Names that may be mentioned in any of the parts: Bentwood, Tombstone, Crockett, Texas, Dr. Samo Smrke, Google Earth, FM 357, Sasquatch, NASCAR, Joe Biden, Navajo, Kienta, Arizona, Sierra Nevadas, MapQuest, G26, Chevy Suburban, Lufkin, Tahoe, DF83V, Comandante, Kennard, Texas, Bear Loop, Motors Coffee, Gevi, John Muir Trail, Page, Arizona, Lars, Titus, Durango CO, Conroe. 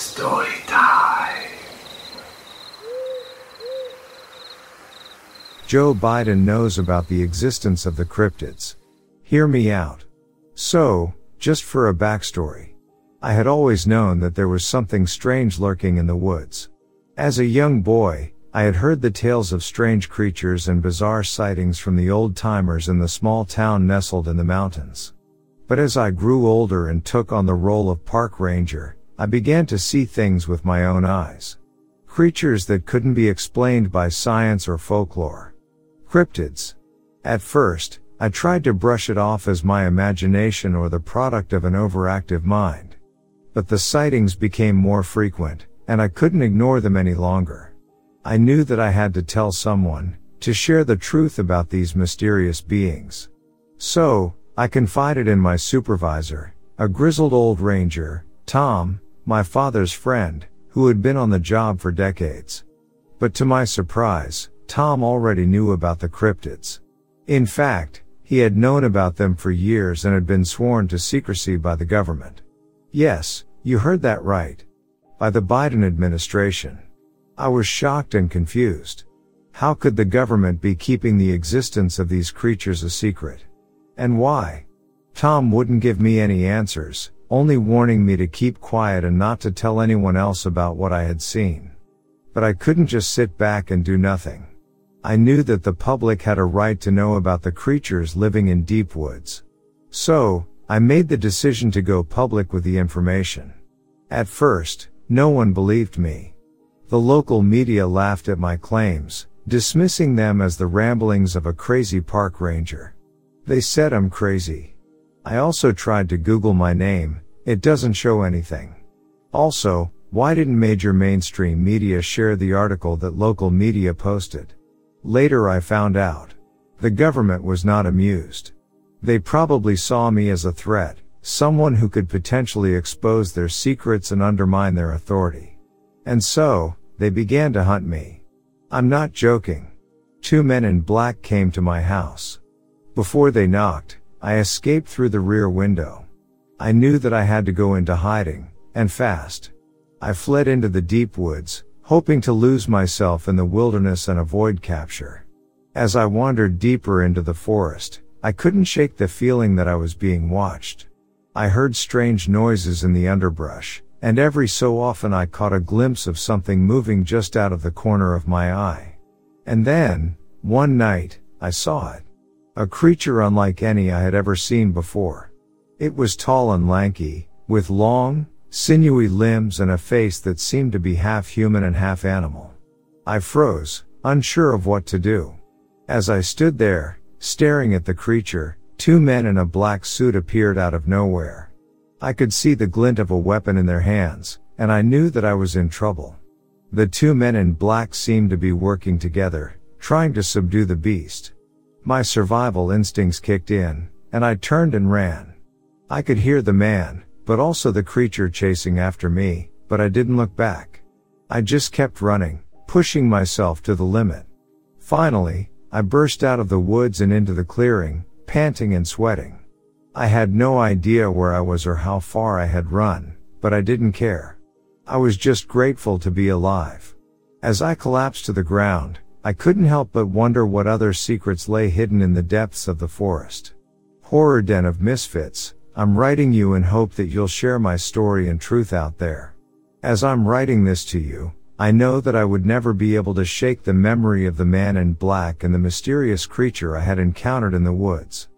Story time. Joe Biden knows about the existence of the cryptids. Hear me out. So, just for a backstory. I had always known that there was something strange lurking in the woods. As a young boy, I had heard the tales of strange creatures and bizarre sightings from the old-timers in the small town nestled in the mountains. But as I grew older and took on the role of park ranger, I began to see things with my own eyes. Creatures that couldn't be explained by science or folklore. Cryptids. At first, I tried to brush it off as my imagination or the product of an overactive mind. But the sightings became more frequent, and I couldn't ignore them any longer. I knew that I had to tell someone, to share the truth about these mysterious beings. So, I confided in my supervisor, a grizzled old ranger, Tom, my father's friend, who had been on the job for decades. But to my surprise, Tom already knew about the cryptids. In fact, he had known about them for years and had been sworn to secrecy by the government. Yes, you heard that right. By the Biden administration. I was shocked and confused. How could the government be keeping the existence of these creatures a secret? And why? Tom wouldn't give me any answers, only warning me to keep quiet and not to tell anyone else about what I had seen. But I couldn't just sit back and do nothing. I knew that the public had a right to know about the creatures living in deep woods. So, I made the decision to go public with the information. At first, no one believed me. The local media laughed at my claims, dismissing them as the ramblings of a crazy park ranger. They said I'm crazy. I also tried to Google my name, it doesn't show anything. Also, why didn't major mainstream media share the article that local media posted? Later I found out. The government was not amused. They probably saw me as a threat, someone who could potentially expose their secrets and undermine their authority. And so, they began to hunt me. I'm not joking. 2 men in black came to my house. Before they knocked, I escaped through the rear window. I knew that I had to go into hiding, and fast. I fled into the deep woods, hoping to lose myself in the wilderness and avoid capture. As I wandered deeper into the forest, I couldn't shake the feeling that I was being watched. I heard strange noises in the underbrush, and every so often I caught a glimpse of something moving just out of the corner of my eye. And then, one night, I saw it. A creature unlike any I had ever seen before. It was tall and lanky, with long, sinewy limbs and a face that seemed to be half human and half animal. I froze, unsure of what to do. As I stood there, staring at the creature, 2 men in a black suit appeared out of nowhere. I could see the glint of a weapon in their hands, and I knew that I was in trouble. The 2 men in black seemed to be working together, trying to subdue the beast. My survival instincts kicked in, and I turned and ran. I could hear the man, but also the creature chasing after me, but I didn't look back. I just kept running, pushing myself to the limit. Finally, I burst out of the woods and into the clearing, panting and sweating. I had no idea where I was or how far I had run, but I didn't care. I was just grateful to be alive. As I collapsed to the ground, I couldn't help but wonder what other secrets lay hidden in the depths of the forest. Horror Den of Misfits, I'm writing you in hope that you'll share my story and truth out there. As I'm writing this to you, I know that I would never be able to shake the memory of the man in black and the mysterious creature I had encountered in the woods.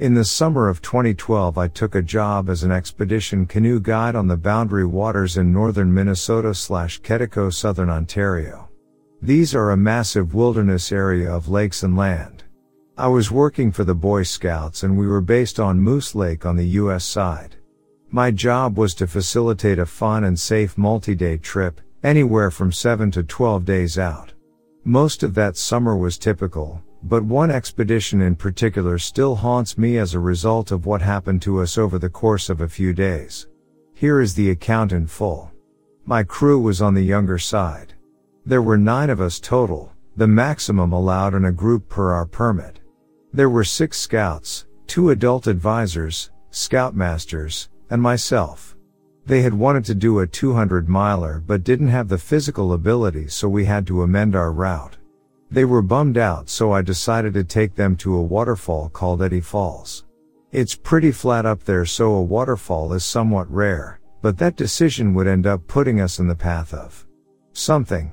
In the summer of 2012, I took a job as an expedition canoe guide on the boundary waters in northern Minnesota/Quetico, southern Ontario. These are a massive wilderness area of lakes and land. I was working for the Boy Scouts and we were based on Moose Lake on the U.S. side. My job was to facilitate a fun and safe multi-day trip, anywhere from 7 to 12 days out. Most of that summer was typical. But one expedition in particular still haunts me as a result of what happened to us over the course of a few days. Here is the account in full. My crew was on the younger side. There were 9 of us total, the maximum allowed in a group per our permit. There were 6 scouts, two adult advisors, scoutmasters, and myself. They had wanted to do a 200-miler but didn't have the physical ability, so we had to amend our route. They were bummed out, so I decided to take them to a waterfall called Eddie Falls. It's pretty flat up there, so a waterfall is somewhat rare, but that decision would end up putting us in the path of something.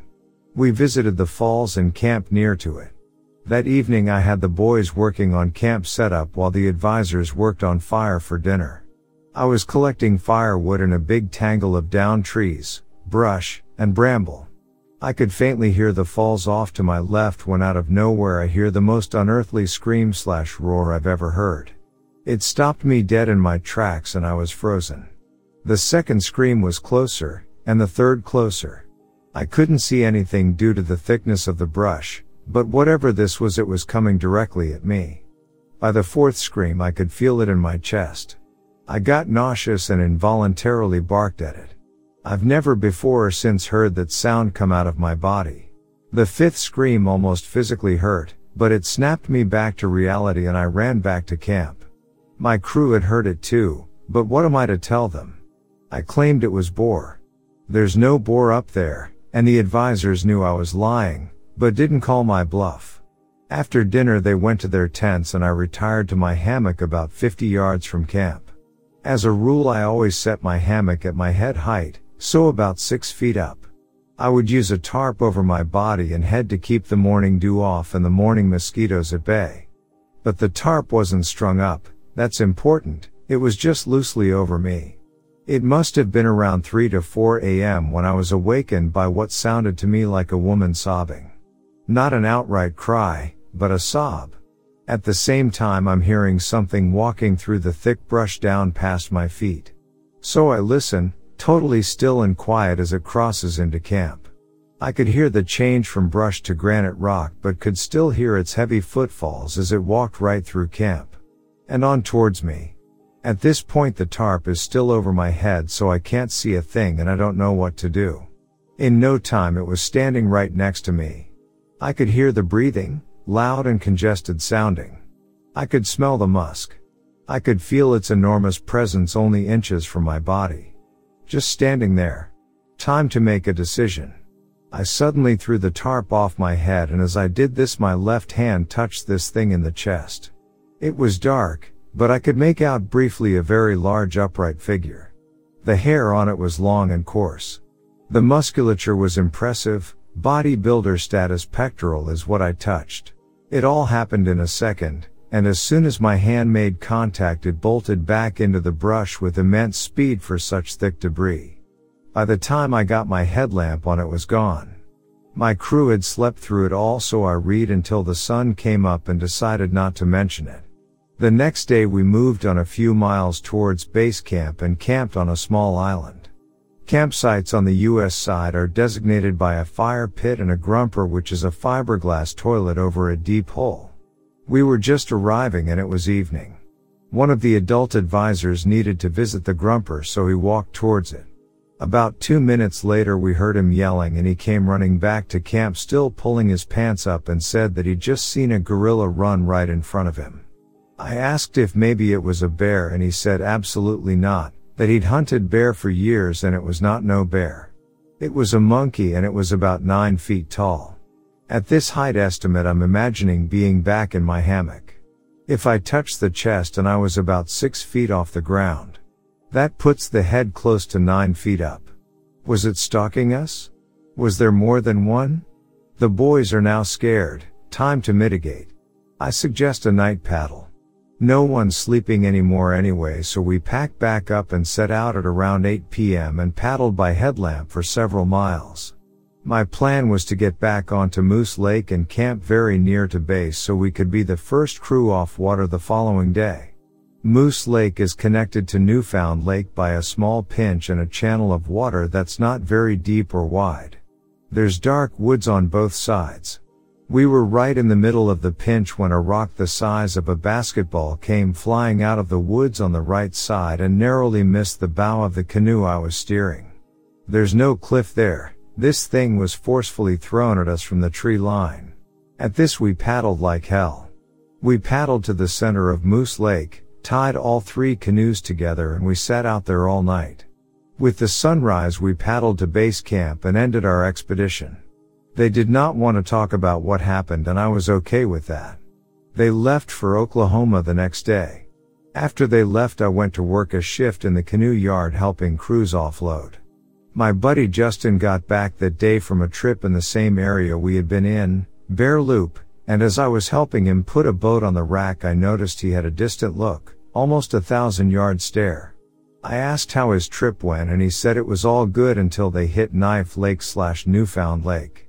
We visited the falls and camped near to it. That evening I had the boys working on camp setup while the advisors worked on fire for dinner. I was collecting firewood in a big tangle of downed trees, brush, and bramble. I could faintly hear the falls off to my left when out of nowhere I hear the most unearthly scream/roar I've ever heard. It stopped me dead in my tracks and I was frozen. The second scream was closer, and the third closer. I couldn't see anything due to the thickness of the brush, but whatever this was, it was coming directly at me. By the fourth scream I could feel it in my chest. I got nauseous and involuntarily barked at it. I've never before or since heard that sound come out of my body. The fifth scream almost physically hurt, but it snapped me back to reality and I ran back to camp. My crew had heard it too, but what am I to tell them? I claimed it was boar. There's no boar up there, and the advisors knew I was lying, but didn't call my bluff. After dinner they went to their tents and I retired to my hammock about 50 yards from camp. As a rule I always set my hammock at my head height, so about 6 feet up. I would use a tarp over my body and head to keep the morning dew off and the morning mosquitoes at bay. But the tarp wasn't strung up. That's important, it was just loosely over me. It must have been around 3 to 4 a.m. when I was awakened by what sounded to me like a woman sobbing. Not an outright cry, but a sob. At the same time I'm hearing something walking through the thick brush down past my feet. So I listen, totally still and quiet as it crosses into camp. I could hear the change from brush to granite rock but could still hear its heavy footfalls as it walked right through camp and on towards me. At this point the tarp is still over my head so I can't see a thing and I don't know what to do. In no time it was standing right next to me. I could hear the breathing, loud and congested sounding. I could smell the musk. I could feel its enormous presence only inches from my body. Just standing there. Time to make a decision. I suddenly threw the tarp off my head and as I did this my left hand touched this thing in the chest. It was dark, but I could make out briefly a very large upright figure. The hair on it was long and coarse. The musculature was impressive, bodybuilder status pectoral is what I touched. It all happened in a second, and as soon as my hand made contact it bolted back into the brush with immense speed for such thick debris. By the time I got my headlamp on it was gone. My crew had slept through it all so I read until the sun came up and decided not to mention it. The next day we moved on a few miles towards base camp and camped on a small island. Campsites on the U.S. side are designated by a fire pit and a grumper, which is a fiberglass toilet over a deep hole. We were just arriving and it was evening. One of the adult advisors needed to visit the grumper so he walked towards it. About 2 minutes later we heard him yelling and he came running back to camp still pulling his pants up and said that he'd just seen a gorilla run right in front of him. I asked if maybe it was a bear and he said absolutely not, that he'd hunted bear for years and it was no bear. It was a monkey and it was about 9 feet tall. At this height estimate I'm imagining being back in my hammock. If I touched the chest and I was about 6 feet off the ground. That puts the head close to 9 feet up. Was it stalking us? Was there more than one? The boys are now scared, time to mitigate. I suggest a night paddle. No one's sleeping anymore anyway, so we packed back up and set out at around 8 p.m. and paddled by headlamp for several miles. My plan was to get back onto Moose Lake and camp very near to base so we could be the first crew off water the following day. Moose Lake is connected to Newfound Lake by a small pinch and a channel of water that's not very deep or wide. There's dark woods on both sides. We were right in the middle of the pinch when a rock the size of a basketball came flying out of the woods on the right side and narrowly missed the bow of the canoe I was steering. There's no cliff there. This thing was forcefully thrown at us from the tree line. At this we paddled like hell. We paddled to the center of Moose Lake, tied all three canoes together, and we sat out there all night. With the sunrise we paddled to base camp and ended our expedition. They did not want to talk about what happened, and I was okay with that. They left for Oklahoma the next day. After they left, I went to work a shift in the canoe yard helping crews offload. My buddy Justin got back that day from a trip in the same area we had been in, Bear Loop, and as I was helping him put a boat on the rack, I noticed he had a distant look, almost 1,000-yard stare. I asked how his trip went, and he said it was all good until they hit Knife Lake/Newfound Lake.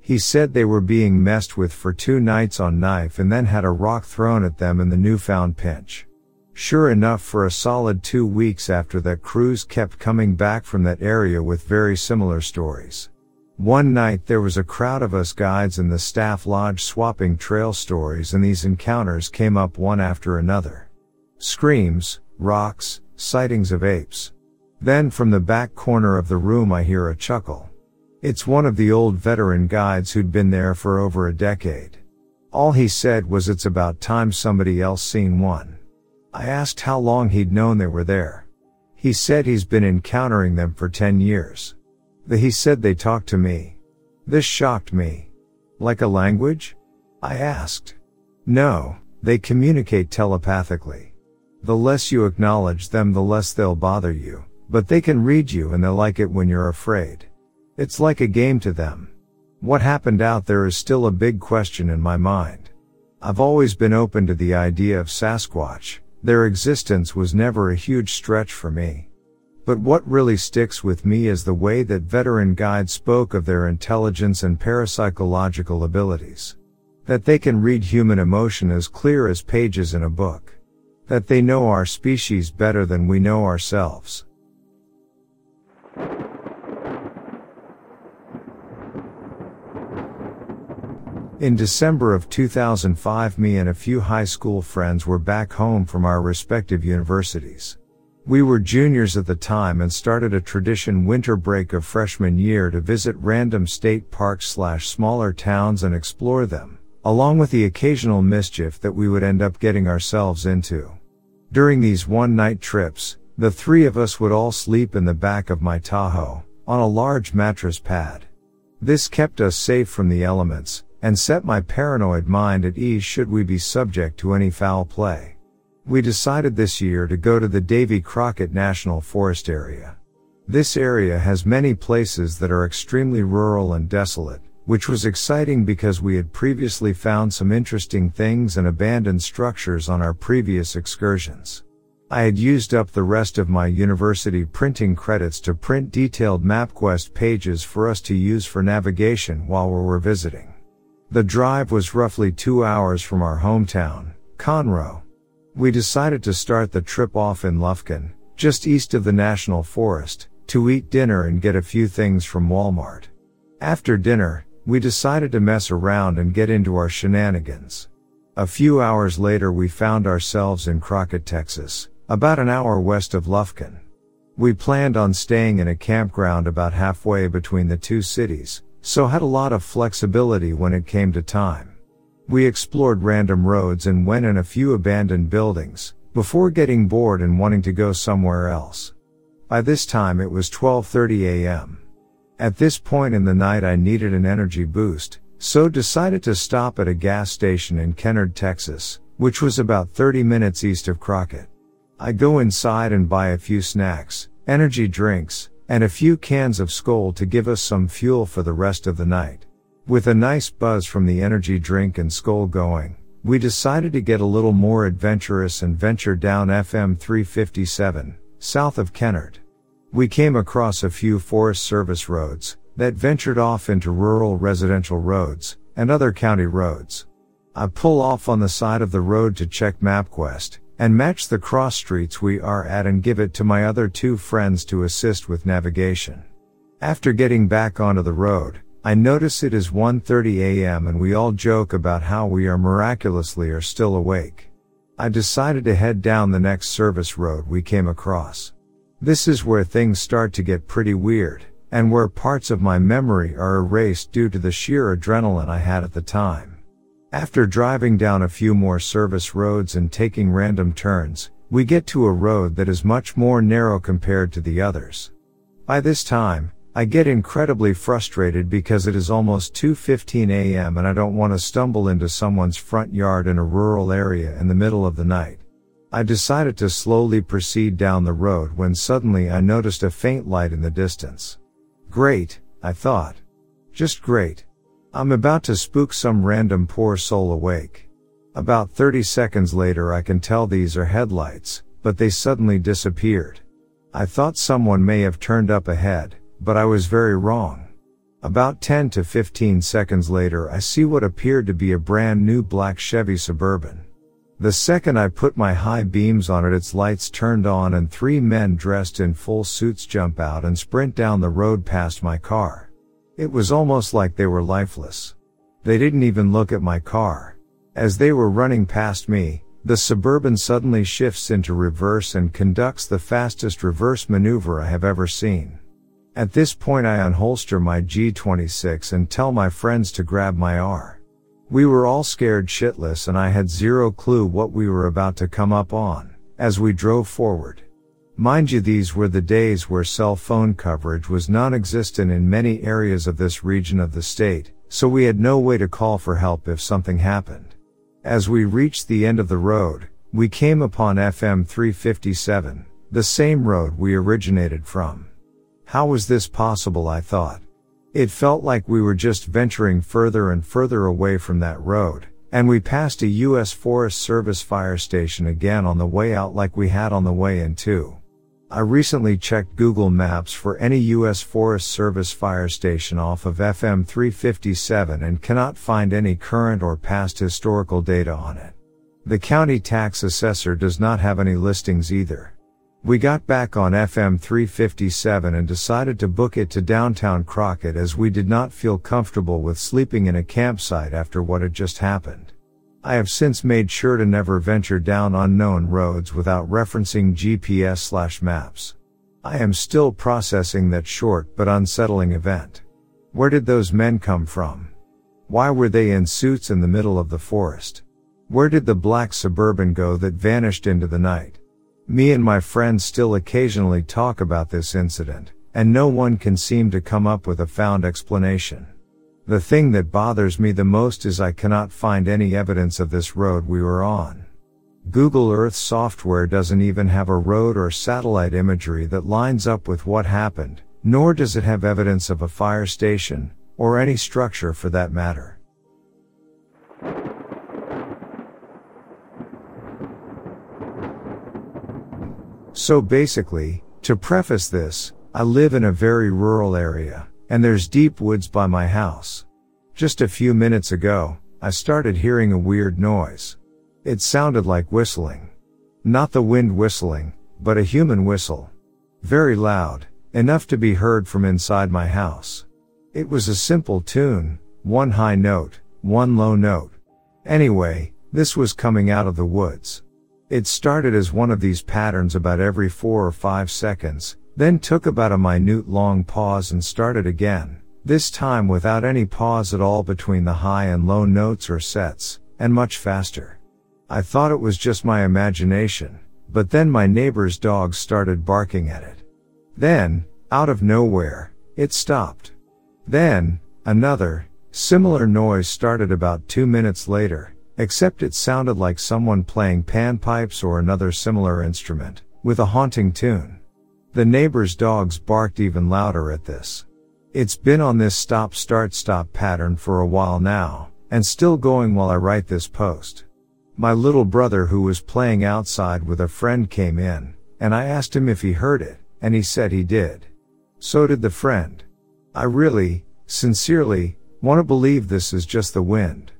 He said they were being messed with for 2 nights on Knife and then had a rock thrown at them in the Newfound pinch. Sure enough, for a solid 2 weeks after that, crews kept coming back from that area with very similar stories. One night there was a crowd of us guides in the staff lodge swapping trail stories, and these encounters came up one after another. Screams, rocks, sightings of apes. Then from the back corner of the room I hear a chuckle. It's one of the old veteran guides who'd been there for over a decade. All he said was, "It's about time somebody else seen one." I asked how long he'd known they were there. He said he's been encountering them for 10 years. He said they talked to me. This shocked me. Like a language? I asked. No, they communicate telepathically. The less you acknowledge them, the less they'll bother you, but they can read you, and they like it when you're afraid. It's like a game to them. What happened out there is still a big question in my mind. I've always been open to the idea of Sasquatch. Their existence was never a huge stretch for me. But what really sticks with me is the way that veteran guides spoke of their intelligence and parapsychological abilities. That they can read human emotion as clear as pages in a book. That they know our species better than we know ourselves. In December of 2005, me and a few high school friends were back home from our respective universities. We were juniors at the time and started a tradition winter break of freshman year to visit random state parks/smaller towns and explore them, along with the occasional mischief that we would end up getting ourselves into. During these one-night trips, the three of us would all sleep in the back of my Tahoe, on a large mattress pad. This kept us safe from the elements, and set my paranoid mind at ease should we be subject to any foul play. We decided this year to go to the Davy Crockett National Forest area. This area has many places that are extremely rural and desolate, which was exciting because we had previously found some interesting things and abandoned structures on our previous excursions. I had used up the rest of my university printing credits to print detailed MapQuest pages for us to use for navigation while we were visiting. The drive was roughly 2 hours from our hometown, Conroe. We decided to start the trip off in Lufkin, just east of the National Forest, to eat dinner and get a few things from Walmart. After dinner, we decided to mess around and get into our shenanigans. A few hours later we found ourselves in Crockett, Texas, about an hour west of Lufkin. We planned on staying in a campground about halfway between the two cities, so had a lot of flexibility when it came to time. We explored random roads and went in a few abandoned buildings, before getting bored and wanting to go somewhere else. By this time it was 12:30 a.m. At this point in the night I needed an energy boost, so decided to stop at a gas station in Kennard, Texas, which was about 30 minutes east of Crockett. I go inside and buy a few snacks, energy drinks, and a few cans of Skull to give us some fuel for the rest of the night. With a nice buzz from the energy drink and Skull going, we decided to get a little more adventurous and venture down FM 357, south of Kennard. We came across a few Forest Service roads that ventured off into rural residential roads and other county roads. I pull off on the side of the road to check MapQuest and match the cross streets we are at and give it to my other two friends to assist with navigation. After getting back onto the road, I notice it is 1:30 a.m. and we all joke about how we are miraculously still awake. I decided to head down the next service road we came across. This is where things start to get pretty weird, and where parts of my memory are erased due to the sheer adrenaline I had at the time. After driving down a few more service roads and taking random turns, we get to a road that is much more narrow compared to the others. By this time, I get incredibly frustrated because it is almost 2:15 a.m. and I don't want to stumble into someone's front yard in a rural area in the middle of the night. I decided to slowly proceed down the road when suddenly I noticed a faint light in the distance. Great, I thought. Just great. I'm about to spook some random poor soul awake. About 30 seconds later I can tell these are headlights, but they suddenly disappeared. I thought someone may have turned up ahead, but I was very wrong. About 10 to 15 seconds later I see what appeared to be a brand new black Chevy Suburban. The second I put my high beams on it, its lights turned on and three men dressed in full suits jump out and sprint down the road past my car. It was almost like they were lifeless. They didn't even look at my car. As they were running past me, the Suburban suddenly shifts into reverse and conducts the fastest reverse maneuver I have ever seen. At this point I unholster my G26 and tell my friends to grab my R. We were all scared shitless and I had zero clue what we were about to come up on, as we drove forward. Mind you, these were the days where cell phone coverage was non-existent in many areas of this region of the state, so we had no way to call for help if something happened. As we reached the end of the road, we came upon FM 357, the same road we originated from. How was this possible, I thought. It felt like we were just venturing further and further away from that road, and we passed a U.S. Forest Service fire station again on the way out like we had on the way in too. I recently checked Google Maps for any U.S. Forest Service fire station off of FM 357 and cannot find any current or past historical data on it. The county tax assessor does not have any listings either. We got back on FM 357 and decided to book it to downtown Crockett as we did not feel comfortable with sleeping in a campsite after what had just happened. I have since made sure to never venture down unknown roads without referencing GPS/maps. I am still processing that short but unsettling event. Where did those men come from? Why were they in suits in the middle of the forest? Where did the black Suburban go that vanished into the night? Me and my friends still occasionally talk about this incident, and no one can seem to come up with a sound explanation. The thing that bothers me the most is I cannot find any evidence of this road we were on. Google Earth software doesn't even have a road or satellite imagery that lines up with what happened, nor does it have evidence of a fire station, or any structure for that matter. So basically, to preface this, I live in a very rural area, and there's deep woods by my house. Just a few minutes ago, I started hearing a weird noise. It sounded like whistling. Not the wind whistling, but a human whistle. Very loud, enough to be heard from inside my house. It was a simple tune, one high note, one low note. Anyway, this was coming out of the woods. It started as one of these patterns about every 4 or 5 seconds, then took about a minute long pause and started again, this time without any pause at all between the high and low notes or sets, and much faster. I thought it was just my imagination, but then my neighbor's dogs started barking at it. Then, out of nowhere, it stopped. Then, another, similar noise started about 2 minutes later, except it sounded like someone playing panpipes or another similar instrument, with a haunting tune. The neighbor's dogs barked even louder at this. It's been on this stop-start-stop pattern for a while now, and still going while I write this post. My little brother, who was playing outside with a friend, came in, and I asked him if he heard it, and he said he did. So did the friend. I really, sincerely, want to believe this is just the wind.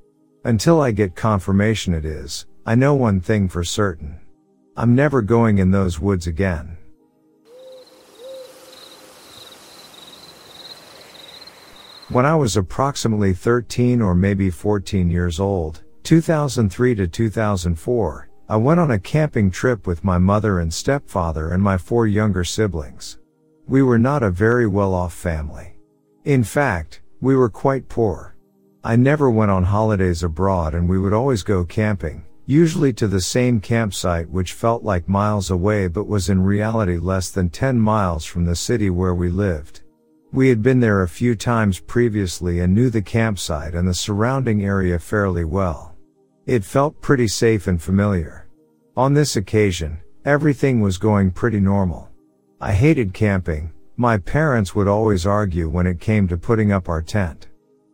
Until I get confirmation it is, I know one thing for certain. I'm never going in those woods again. When I was approximately 13 or maybe 14 years old, 2003 to 2004, I went on a camping trip with my mother and stepfather and my 4 younger siblings. We were not a very well-off family. In fact, we were quite poor. I never went on holidays abroad, and we would always go camping, usually to the same campsite, which felt like miles away but was in reality less than 10 miles from the city where we lived. We had been there a few times previously and knew the campsite and the surrounding area fairly well. It felt pretty safe and familiar. On this occasion, everything was going pretty normal. I hated camping. My parents would always argue when it came to putting up our tent.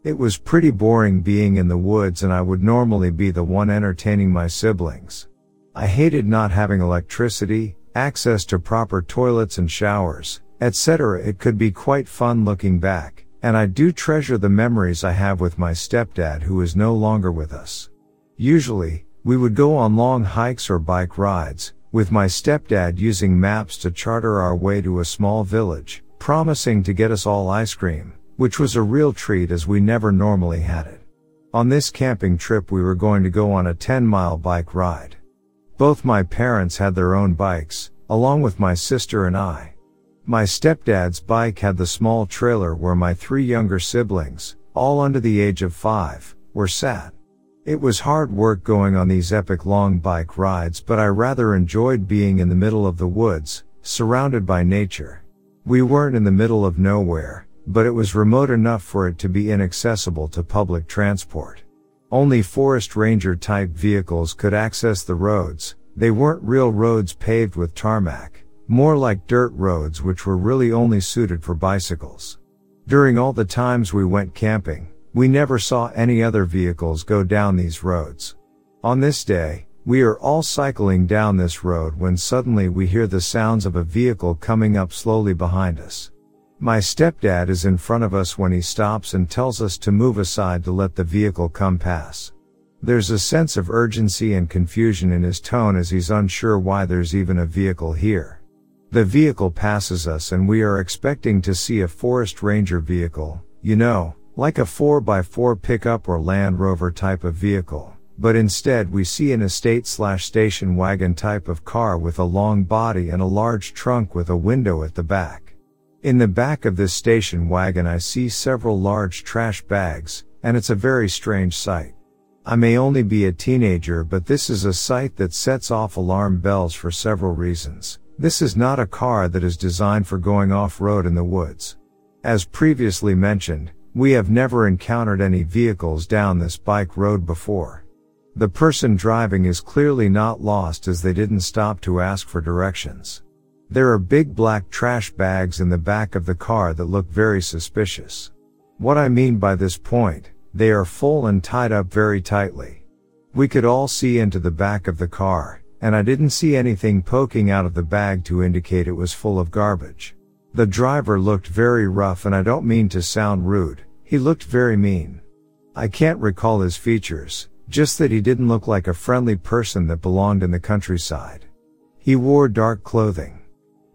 It was pretty boring being in the woods, and I would normally be the one entertaining my siblings. I hated not having electricity, access to proper toilets and showers, etc. It could be quite fun looking back, and I do treasure the memories I have with my stepdad, who is no longer with us. Usually, we would go on long hikes or bike rides, with my stepdad using maps to charter our way to a small village, promising to get us all ice cream, which was a real treat as we never normally had it. On this camping trip we were going to go on a 10-mile bike ride. Both my parents had their own bikes, along with my sister and I. My stepdad's bike had the small trailer where my three younger siblings, all under the age of 5, were sat. It was hard work going on these epic long bike rides, but I rather enjoyed being in the middle of the woods, surrounded by nature. We weren't in the middle of nowhere, but it was remote enough for it to be inaccessible to public transport. Only forest ranger type vehicles could access the roads. They weren't real roads paved with tarmac, more like dirt roads which were really only suited for bicycles. During all the times we went camping, we never saw any other vehicles go down these roads. On this day, we are all cycling down this road when suddenly we hear the sounds of a vehicle coming up slowly behind us. My stepdad is in front of us when he stops and tells us to move aside to let the vehicle come pass. There's a sense of urgency and confusion in his tone as he's unsure why there's even a vehicle here. The vehicle passes us and we are expecting to see a forest ranger vehicle, you know, like a 4x4 pickup or Land Rover type of vehicle, but instead we see an estate/station wagon type of car with a long body and a large trunk with a window at the back. In the back of this station wagon I see several large trash bags, and it's a very strange sight. I may only be a teenager, but this is a sight that sets off alarm bells for several reasons. This is not a car that is designed for going off-road in the woods. As previously mentioned, we have never encountered any vehicles down this bike road before. The person driving is clearly not lost, as they didn't stop to ask for directions. There are big black trash bags in the back of the car that look very suspicious. What I mean by this point, they are full and tied up very tightly. We could all see into the back of the car, and I didn't see anything poking out of the bag to indicate it was full of garbage. The driver looked very rough, and I don't mean to sound rude, he looked very mean. I can't recall his features, just that he didn't look like a friendly person that belonged in the countryside. He wore dark clothing.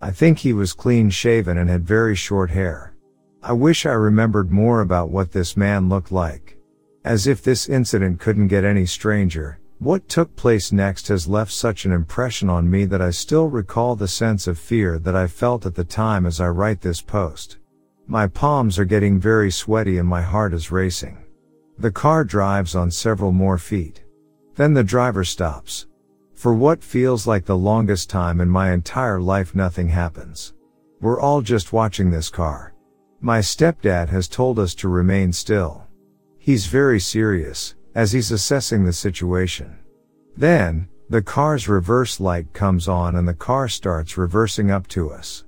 I think he was clean-shaven and had very short hair. I wish I remembered more about what this man looked like. As if this incident couldn't get any stranger, what took place next has left such an impression on me that I still recall the sense of fear that I felt at the time as I write this post. My palms are getting very sweaty and my heart is racing. The car drives on several more feet. Then the driver stops. For what feels like the longest time in my entire life, nothing happens. We're all just watching this car. My stepdad has told us to remain still. He's very serious, as he's assessing the situation. Then, the car's reverse light comes on and the car starts reversing up to us.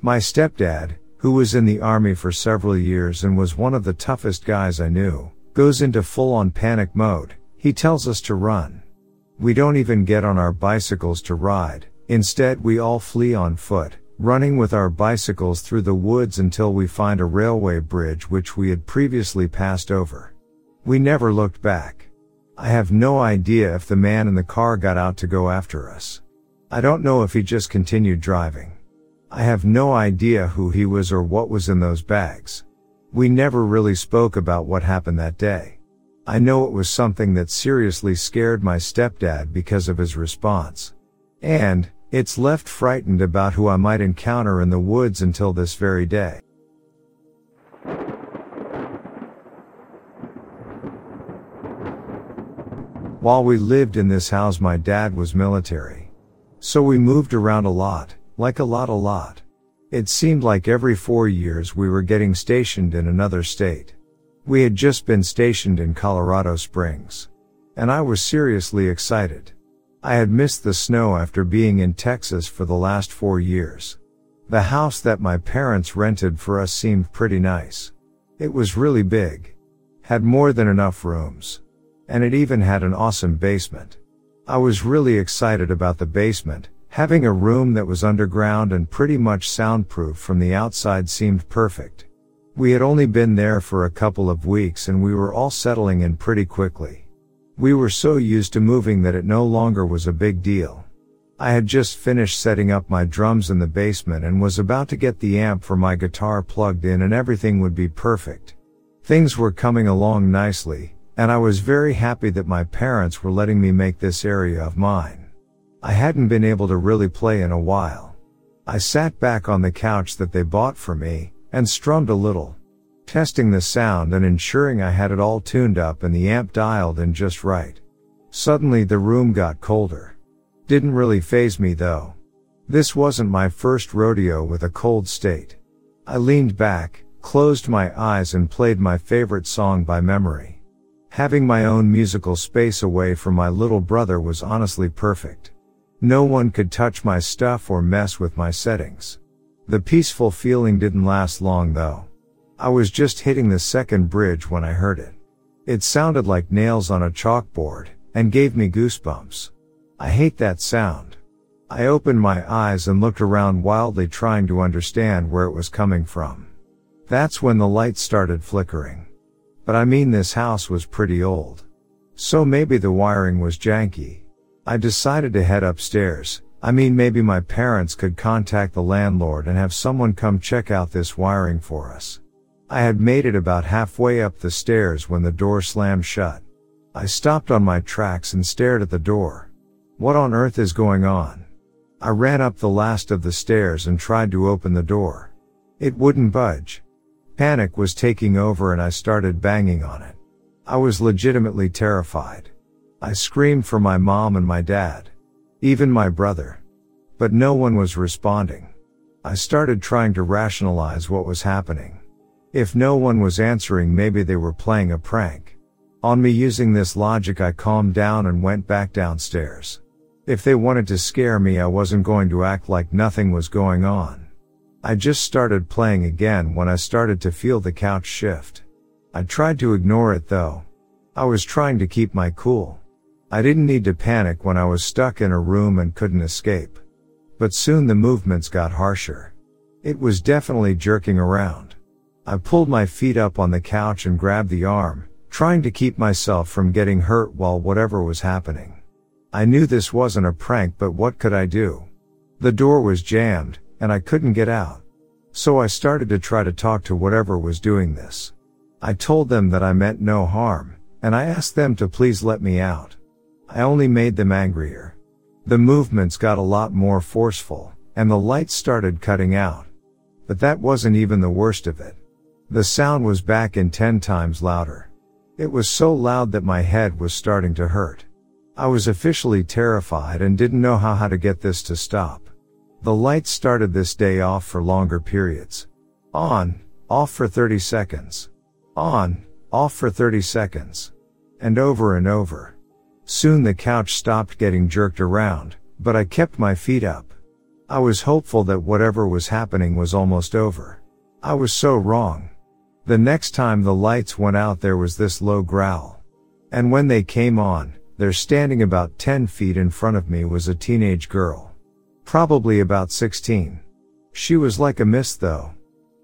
My stepdad, who was in the army for several years and was one of the toughest guys I knew, goes into full-on panic mode. He tells us to run. We don't even get on our bicycles to ride. Instead, we all flee on foot, running with our bicycles through the woods until we find a railway bridge which we had previously passed over. We never looked back. I have no idea if the man in the car got out to go after us. I don't know if he just continued driving. I have no idea who he was or what was in those bags. We never really spoke about what happened that day. I know it was something that seriously scared my stepdad because of his response. And it's left frightened about who I might encounter in the woods until this very day. While we lived in this house, my dad was military. So we moved around a lot, like a lot. It seemed like every 4 years we were getting stationed in another state. We had just been stationed in Colorado Springs. And I was seriously excited. I had missed the snow after being in Texas for the last 4 years. The house that my parents rented for us seemed pretty nice. It was really big. Had more than enough rooms. And it even had an awesome basement. I was really excited about the basement. Having a room that was underground and pretty much soundproof from the outside seemed perfect. We had only been there for a couple of weeks and we were all settling in pretty quickly. We were so used to moving that it no longer was a big deal. I had just finished setting up my drums in the basement and was about to get the amp for my guitar plugged in and everything would be perfect. Things were coming along nicely, and I was very happy that my parents were letting me make this area of mine. I hadn't been able to really play in a while. I sat back on the couch that they bought for me, and strummed a little, testing the sound and ensuring I had it all tuned up and the amp dialed in just right. Suddenly the room got colder. Didn't really faze me though. This wasn't my first rodeo with a cold state. I leaned back, closed my eyes and played my favorite song by memory. Having my own musical space away from my little brother was honestly perfect. No one could touch my stuff or mess with my settings. The peaceful feeling didn't last long though. I was just hitting the second bridge when I heard it. It sounded like nails on a chalkboard, and gave me goosebumps. I hate that sound. I opened my eyes and looked around wildly trying to understand where it was coming from. That's when the lights started flickering. But I mean, this house was pretty old. So maybe the wiring was janky. I decided to head upstairs. I mean, maybe my parents could contact the landlord and have someone come check out this wiring for us. I had made it about halfway up the stairs when the door slammed shut. I stopped on my tracks and stared at the door. What on earth is going on? I ran up the last of the stairs and tried to open the door. It wouldn't budge. Panic was taking over and I started banging on it. I was legitimately terrified. I screamed for my mom and my dad. Even my brother. But no one was responding. I started trying to rationalize what was happening. If no one was answering, maybe they were playing a prank on me. Using this logic, I calmed down and went back downstairs. If they wanted to scare me, I wasn't going to act like nothing was going on. I just started playing again when I started to feel the couch shift. I tried to ignore it though. I was trying to keep my cool. I didn't need to panic when I was stuck in a room and couldn't escape. But soon the movements got harsher. It was definitely jerking around. I pulled my feet up on the couch and grabbed the arm, trying to keep myself from getting hurt while whatever was happening. I knew this wasn't a prank, but what could I do? The door was jammed, and I couldn't get out. So I started to try to talk to whatever was doing this. I told them that I meant no harm, and I asked them to please let me out. I only made them angrier. The movements got a lot more forceful, and the lights started cutting out. But that wasn't even the worst of it. The sound was back in 10 times louder. It was so loud that my head was starting to hurt. I was officially terrified and didn't know how to get this to stop. The lights started this day off for longer periods. On, off for 30 seconds. On, off for 30 seconds. And over and over. Soon the couch stopped getting jerked around, but I kept my feet up. I was hopeful that whatever was happening was almost over. I was so wrong. The next time the lights went out, there was this low growl. And when they came on, there, standing about 10 feet in front of me, was a teenage girl. Probably about 16. She was like a mist though.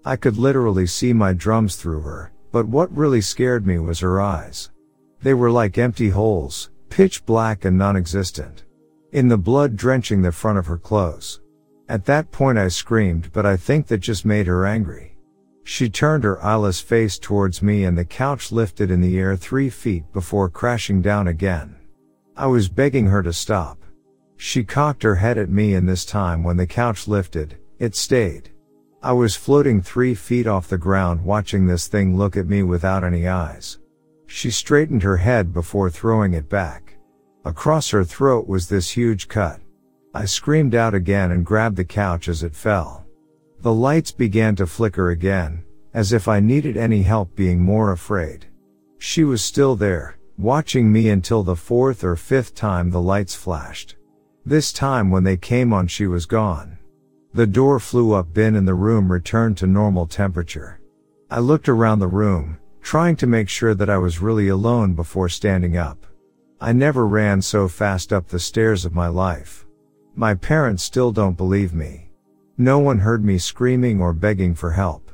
I could literally see my drums through her, but what really scared me was her eyes. They were like empty holes, pitch black and non-existent. In the blood drenching the front of her clothes. At that point I screamed, but I think that just made her angry. She turned her eyeless face towards me and the couch lifted in the air 3 feet before crashing down again. I was begging her to stop. She cocked her head at me, and this time when the couch lifted, it stayed. I was floating 3 feet off the ground watching this thing look at me without any eyes. She straightened her head before throwing it back. Across her throat was this huge cut. I screamed out again and grabbed the couch as it fell. The lights began to flicker again, as if I needed any help being more afraid. She was still there, watching me until the fourth or fifth time the lights flashed. This time when they came on, she was gone. The door flew up and the room returned to normal temperature. I looked around the room, trying to make sure that I was really alone before standing up. I never ran so fast up the stairs of my life. My parents still don't believe me. No one heard me screaming or begging for help.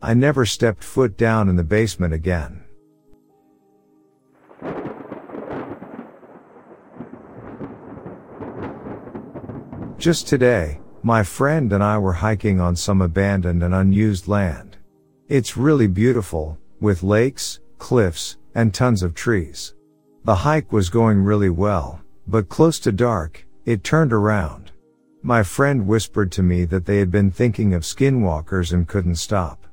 I never stepped foot down in the basement again. Just today, my friend and I were hiking on some abandoned and unused land. It's really beautiful, with lakes, cliffs, and tons of trees. The hike was going really well, but close to dark, it turned around. My friend whispered to me that they had been thinking of skinwalkers and couldn't stop.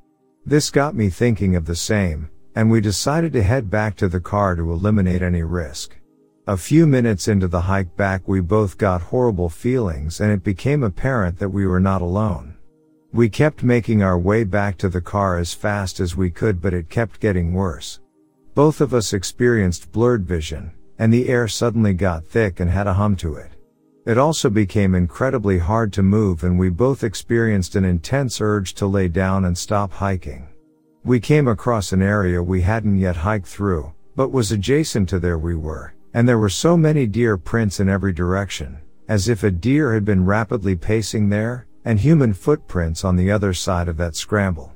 This got me thinking of the same, and we decided to head back to the car to eliminate any risk. A few minutes into the hike back, we both got horrible feelings and it became apparent that we were not alone. We kept making our way back to the car as fast as we could, but it kept getting worse. Both of us experienced blurred vision, and the air suddenly got thick and had a hum to it. It also became incredibly hard to move, and we both experienced an intense urge to lay down and stop hiking. We came across an area we hadn't yet hiked through, but was adjacent to where we were. And there were so many deer prints in every direction, as if a deer had been rapidly pacing there, and human footprints on the other side of that scramble.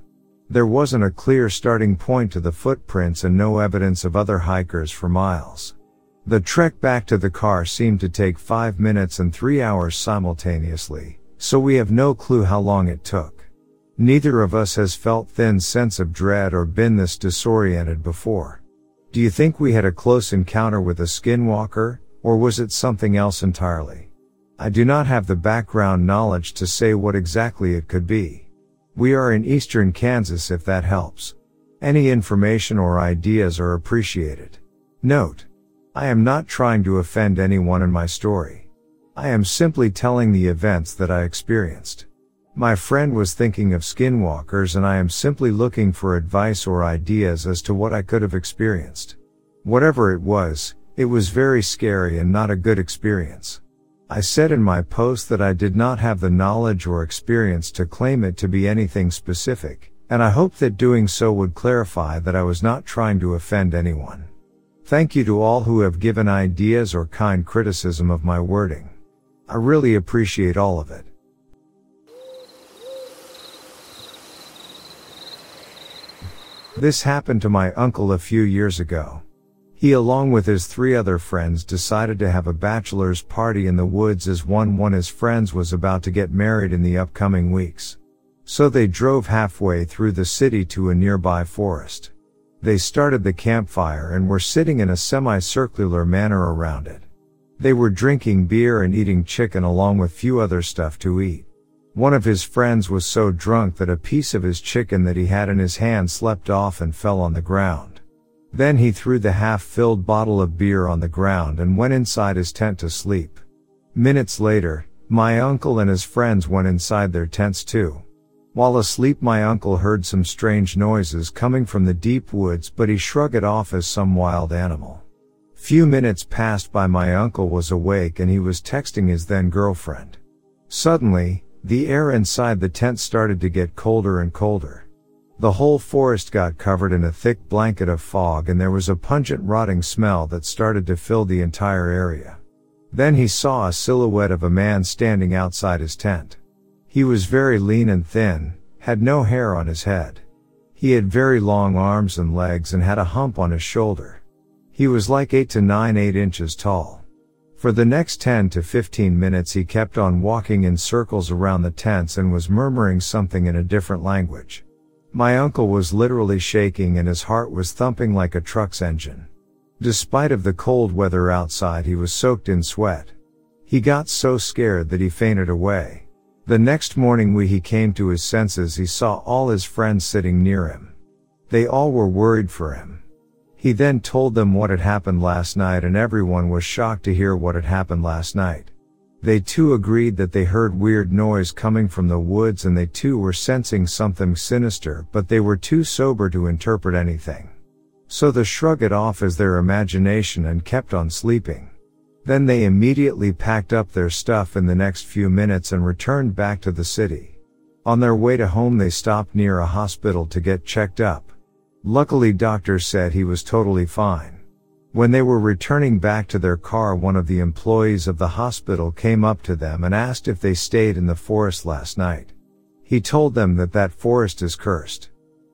There wasn't a clear starting point to the footprints and no evidence of other hikers for miles. The trek back to the car seemed to take 5 minutes and 3 hours simultaneously, so we have no clue how long it took. Neither of us has felt thin sense of dread or been this disoriented before. Do you think we had a close encounter with a skinwalker, or was it something else entirely? I do not have the background knowledge to say what exactly it could be. We are in eastern Kansas, if that helps. Any information or ideas are appreciated. Note: I am not trying to offend anyone in my story. I am simply telling the events that I experienced. My friend was thinking of skinwalkers, and I am simply looking for advice or ideas as to what I could have experienced. Whatever it was very scary and not a good experience. I said in my post that I did not have the knowledge or experience to claim it to be anything specific, and I hope that doing so would clarify that I was not trying to offend anyone. Thank you to all who have given ideas or kind criticism of my wording. I really appreciate all of it. This happened to my uncle a few years ago. He, along with his 3 other friends, decided to have a bachelor's party in the woods, as one of his friends was about to get married in the upcoming weeks. So they drove halfway through the city to a nearby forest. They started the campfire and were sitting in a semicircular manner around it. They were drinking beer and eating chicken along with few other stuff to eat. One of his friends was so drunk that a piece of his chicken that he had in his hand slipped off and fell on the ground. Then he threw the half-filled bottle of beer on the ground and went inside his tent to sleep. Minutes later, my uncle and his friends went inside their tents too. While asleep, my uncle heard some strange noises coming from the deep woods, but he shrugged it off as some wild animal. Few minutes passed by. My uncle was awake and he was texting his then girlfriend. Suddenly, the air inside the tent started to get colder and colder. The whole forest got covered in a thick blanket of fog, and there was a pungent rotting smell that started to fill the entire area. Then he saw a silhouette of a man standing outside his tent. He was very lean and thin, had no hair on his head. He had very long arms and legs and had a hump on his shoulder. He was like 8 to 8 inches tall. For the next 10 to 15 minutes he kept on walking in circles around the tents and was murmuring something in a different language. My uncle was literally shaking and his heart was thumping like a truck's engine. Despite of the cold weather outside, he was soaked in sweat. He got so scared that he fainted away. The next morning when he came to his senses, he saw all his friends sitting near him. They all were worried for him. He then told them what had happened last night, and everyone was shocked to hear what had happened last night. They too agreed that they heard weird noise coming from the woods, and they too were sensing something sinister, but they were too sober to interpret anything. So they shrugged it off as their imagination and kept on sleeping. Then they immediately packed up their stuff in the next few minutes and returned back to the city. On their way to home, they stopped near a hospital to get checked up. Luckily, doctors said he was totally fine. When they were returning back to their car, one of the employees of the hospital came up to them and asked if they stayed in the forest last night. He told them that forest is cursed.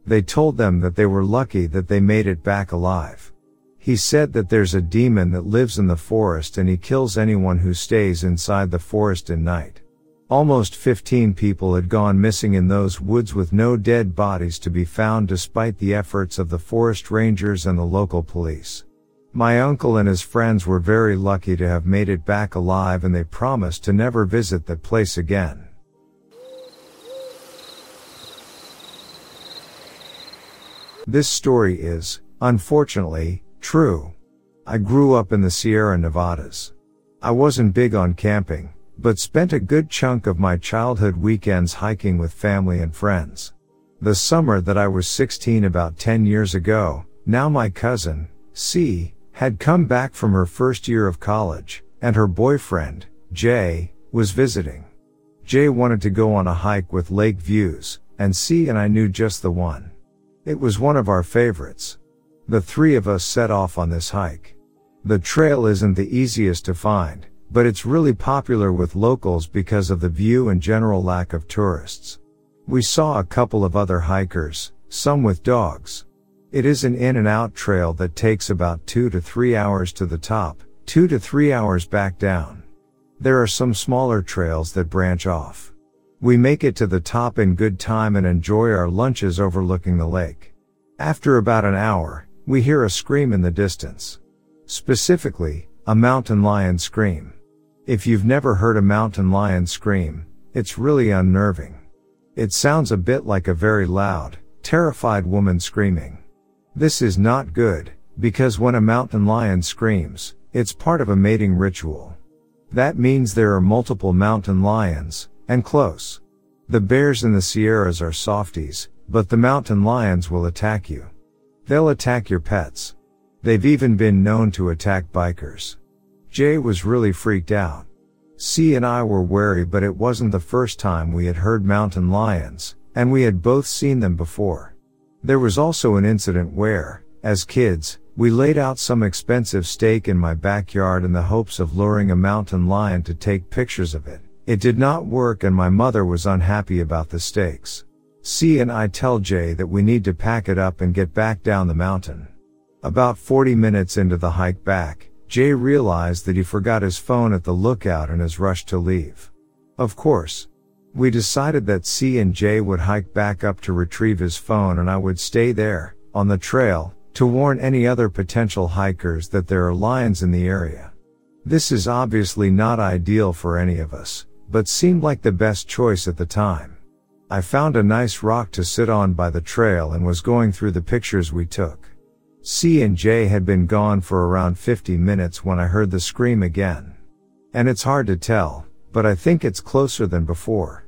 They told them that they were lucky that they made it back alive. He said that there's a demon that lives in the forest, and he kills anyone who stays inside the forest at night. Almost 15 people had gone missing in those woods, with no dead bodies to be found despite the efforts of the forest rangers and the local police. My uncle and his friends were very lucky to have made it back alive, and they promised to never visit that place again. This story is, unfortunately, true. I grew up in the Sierra Nevadas. I wasn't big on camping, but spent a good chunk of my childhood weekends hiking with family and friends. The summer that I was 16, about 10 years ago, now my cousin, C, had come back from her first year of college, and her boyfriend, J, was visiting. J wanted to go on a hike with lake views, and C and I knew just the one. It was one of our favorites. The three of us set off on this hike. The trail isn't the easiest to find, but it's really popular with locals because of the view and general lack of tourists. We saw a couple of other hikers, some with dogs. It is an in and out trail that takes about 2 to 3 hours to the top, 2 to 3 hours back down. There are some smaller trails that branch off. We make it to the top in good time and enjoy our lunches overlooking the lake. After about an hour, we hear a scream in the distance. Specifically, a mountain lion scream. If you've never heard a mountain lion scream, it's really unnerving. It sounds a bit like a very loud, terrified woman screaming. This is not good, because when a mountain lion screams, it's part of a mating ritual. That means there are multiple mountain lions, and close. The bears in the Sierras are softies, but the mountain lions will attack you. They'll attack your pets. They've even been known to attack bikers. Jay was really freaked out. C and I were wary, but it wasn't the first time we had heard mountain lions, and we had both seen them before. There was also an incident where, as kids, we laid out some expensive stake in my backyard in the hopes of luring a mountain lion to take pictures of it. It did not work, and my mother was unhappy about the stakes. C and I tell Jay that we need to pack it up and get back down the mountain. About 40 minutes into the hike back, Jay realized that he forgot his phone at the lookout and has rushed to leave. Of course. We decided that C and Jay would hike back up to retrieve his phone, and I would stay there, on the trail, to warn any other potential hikers that there are lions in the area. This is obviously not ideal for any of us, but seemed like the best choice at the time. I found a nice rock to sit on by the trail and was going through the pictures we took. C and J had been gone for around 50 minutes when I heard the scream again. And it's hard to tell, but I think it's closer than before.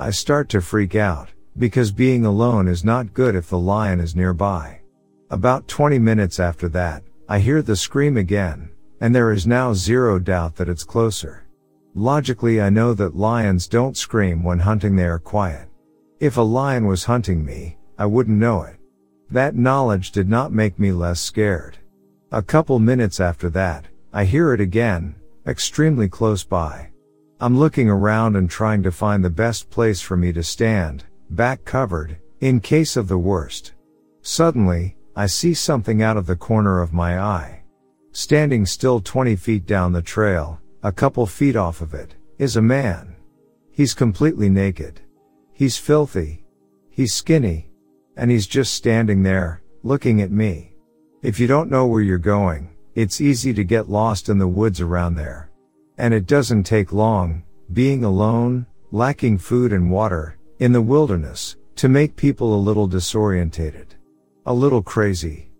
I start to freak out, because being alone is not good if the lion is nearby. About 20 minutes after that, I hear the scream again, and there is now zero doubt that it's closer. Logically, I know that lions don't scream when hunting, they are quiet. If a lion was hunting me, I wouldn't know it. That knowledge did not make me less scared. A couple minutes after that, I hear it again, extremely close by. I'm looking around and trying to find the best place for me to stand, back covered, in case of the worst. Suddenly, I see something out of the corner of my eye. Standing still 20 feet down the trail, a couple feet off of it, is a man. He's completely naked. He's filthy. He's skinny. And he's just standing there, looking at me. If you don't know where you're going, it's easy to get lost in the woods around there. And it doesn't take long, being alone, lacking food and water, in the wilderness, to make people a little disorientated. A little crazy.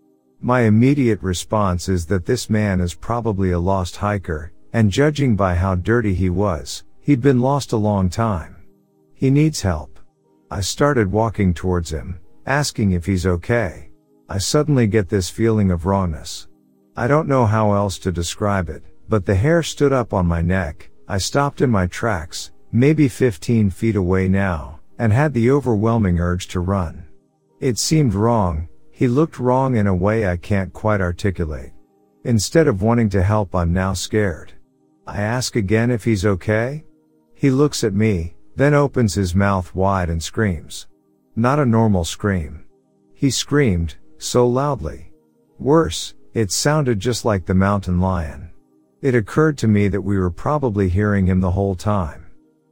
My immediate response is that this man is probably a lost hiker, and judging by how dirty he was, he'd been lost a long time. He needs help. I started walking towards him, asking if he's okay. I suddenly get this feeling of wrongness. I don't know how else to describe it, but the hair stood up on my neck. I stopped in my tracks, maybe 15 feet away now, and had the overwhelming urge to run. It seemed wrong. He looked wrong in a way I can't quite articulate. Instead of wanting to help, I'm now scared. I ask again if he's okay? He looks at me, then opens his mouth wide and screams. Not a normal scream. He screamed, so loudly. Worse, it sounded just like the mountain lion. It occurred to me that we were probably hearing him the whole time.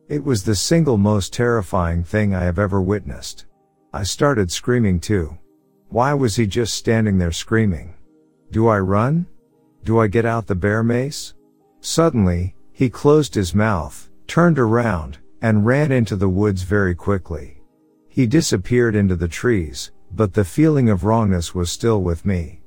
It was the single most terrifying thing I have ever witnessed. I started screaming too. Why was he just standing there screaming? Do I run? Do I get out the bear mace? Suddenly, he closed his mouth, turned around, and ran into the woods very quickly. He disappeared into the trees, but the feeling of wrongness was still with me.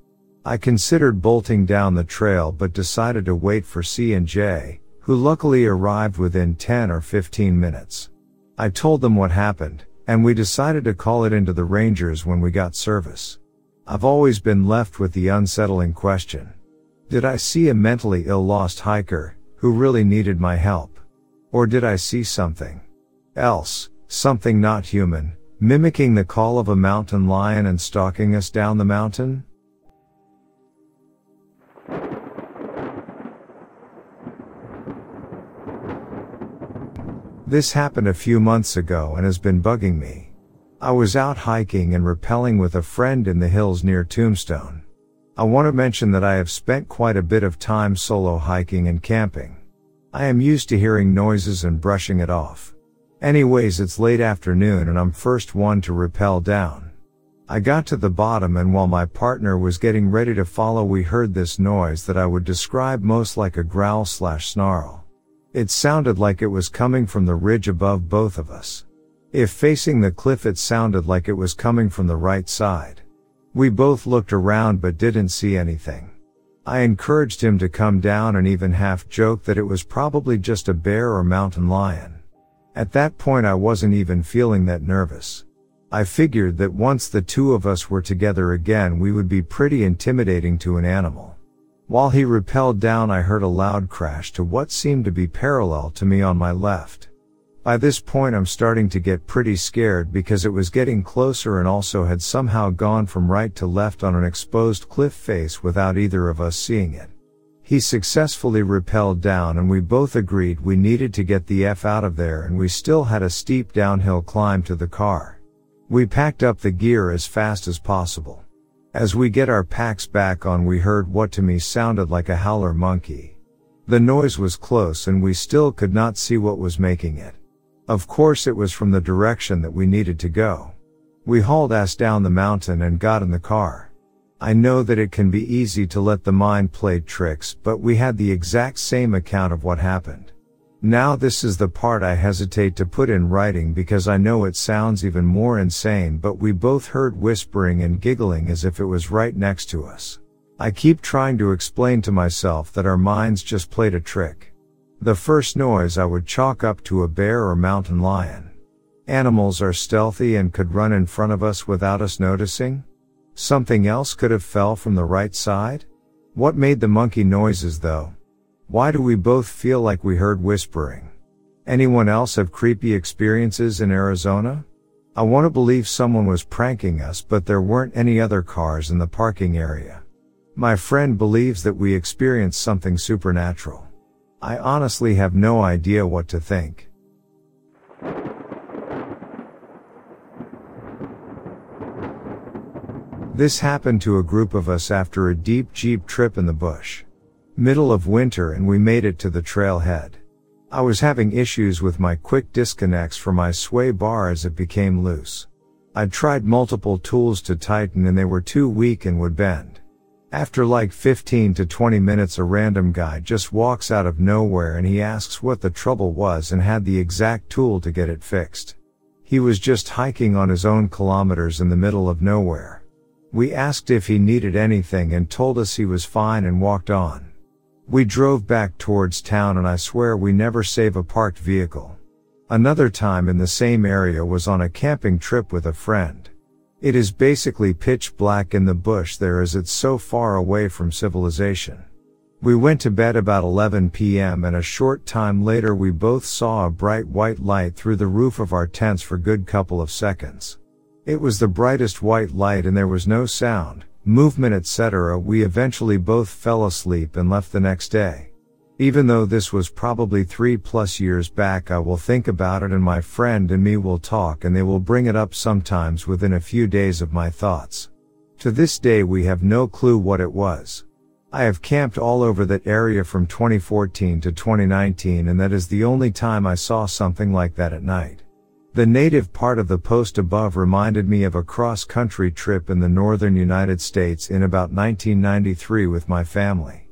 I considered bolting down the trail but decided to wait for C&J, who luckily arrived within 10 or 15 minutes. I told them what happened, and we decided to call it into the Rangers when we got service. I've always been left with the unsettling question. Did I see a mentally ill lost hiker, who really needed my help? Or did I see something else, something not human, mimicking the call of a mountain lion and stalking us down the mountain? This happened a few months ago and has been bugging me. I was out hiking and rappelling with a friend in the hills near Tombstone. I want to mention that I have spent quite a bit of time solo hiking and camping. I am used to hearing noises and brushing it off. Anyways, it's late afternoon and I'm first one to rappel down. I got to the bottom, and while my partner was getting ready to follow, we heard this noise that I would describe most like a growl/snarl. It sounded like it was coming from the ridge above both of us. If facing the cliff, it sounded like it was coming from the right side. We both looked around but didn't see anything. I encouraged him to come down and even half joked that it was probably just a bear or mountain lion. At that point, I wasn't even feeling that nervous. I figured that once the two of us were together again, we would be pretty intimidating to an animal. While he rappelled down, I heard a loud crash to what seemed to be parallel to me on my left. By this point, I'm starting to get pretty scared because it was getting closer and also had somehow gone from right to left on an exposed cliff face without either of us seeing it. He successfully rappelled down, and we both agreed we needed to get the F out of there, and we still had a steep downhill climb to the car. We packed up the gear as fast as possible. As we get our packs back on, we heard what to me sounded like a howler monkey. The noise was close and we still could not see what was making it. Of course, it was from the direction that we needed to go. We hauled ass down the mountain and got in the car. I know that it can be easy to let the mind play tricks, but we had the exact same account of what happened. Now this is the part I hesitate to put in writing because I know it sounds even more insane, but we both heard whispering and giggling as if it was right next to us. I keep trying to explain to myself that our minds just played a trick. The first noise I would chalk up to a bear or mountain lion. Animals are stealthy and could run in front of us without us noticing. Something else could have fell from the right side. What made the monkey noises though? Why do we both feel like we heard whispering? Anyone else have creepy experiences in Arizona? I want to believe someone was pranking us, but there weren't any other cars in the parking area. My friend believes that we experienced something supernatural. I honestly have no idea what to think. This happened to a group of us after a deep Jeep trip in the bush. Middle of winter, and we made it to the trailhead. I was having issues with my quick disconnects for my sway bar as it became loose. I tried multiple tools to tighten and they were too weak and would bend. After like 15 to 20 minutes, a random guy just walks out of nowhere and he asks what the trouble was and had the exact tool to get it fixed. He was just hiking on his own kilometers in the middle of nowhere. We asked if he needed anything and told us he was fine and walked on. We drove back towards town and I swear we never save a parked vehicle. Another time in the same area was on a camping trip with a friend. It is basically pitch black in the bush there as it's so far away from civilization. We went to bed about 11 p.m. and a short time later we both saw a bright white light through the roof of our tents for a good couple of seconds. It was the brightest white light and there was no sound, movement, etc. We eventually both fell asleep and left the next day. Even though this was probably 3+ years back, I will think about it and my friend and me will talk and they will bring it up sometimes within a few days of my thoughts. To this day we have no clue what it was. I have camped all over that area from 2014 to 2019 and that is the only time I saw something like that at night. The native part of the post above reminded me of a cross-country trip in the northern United States in about 1993 with my family.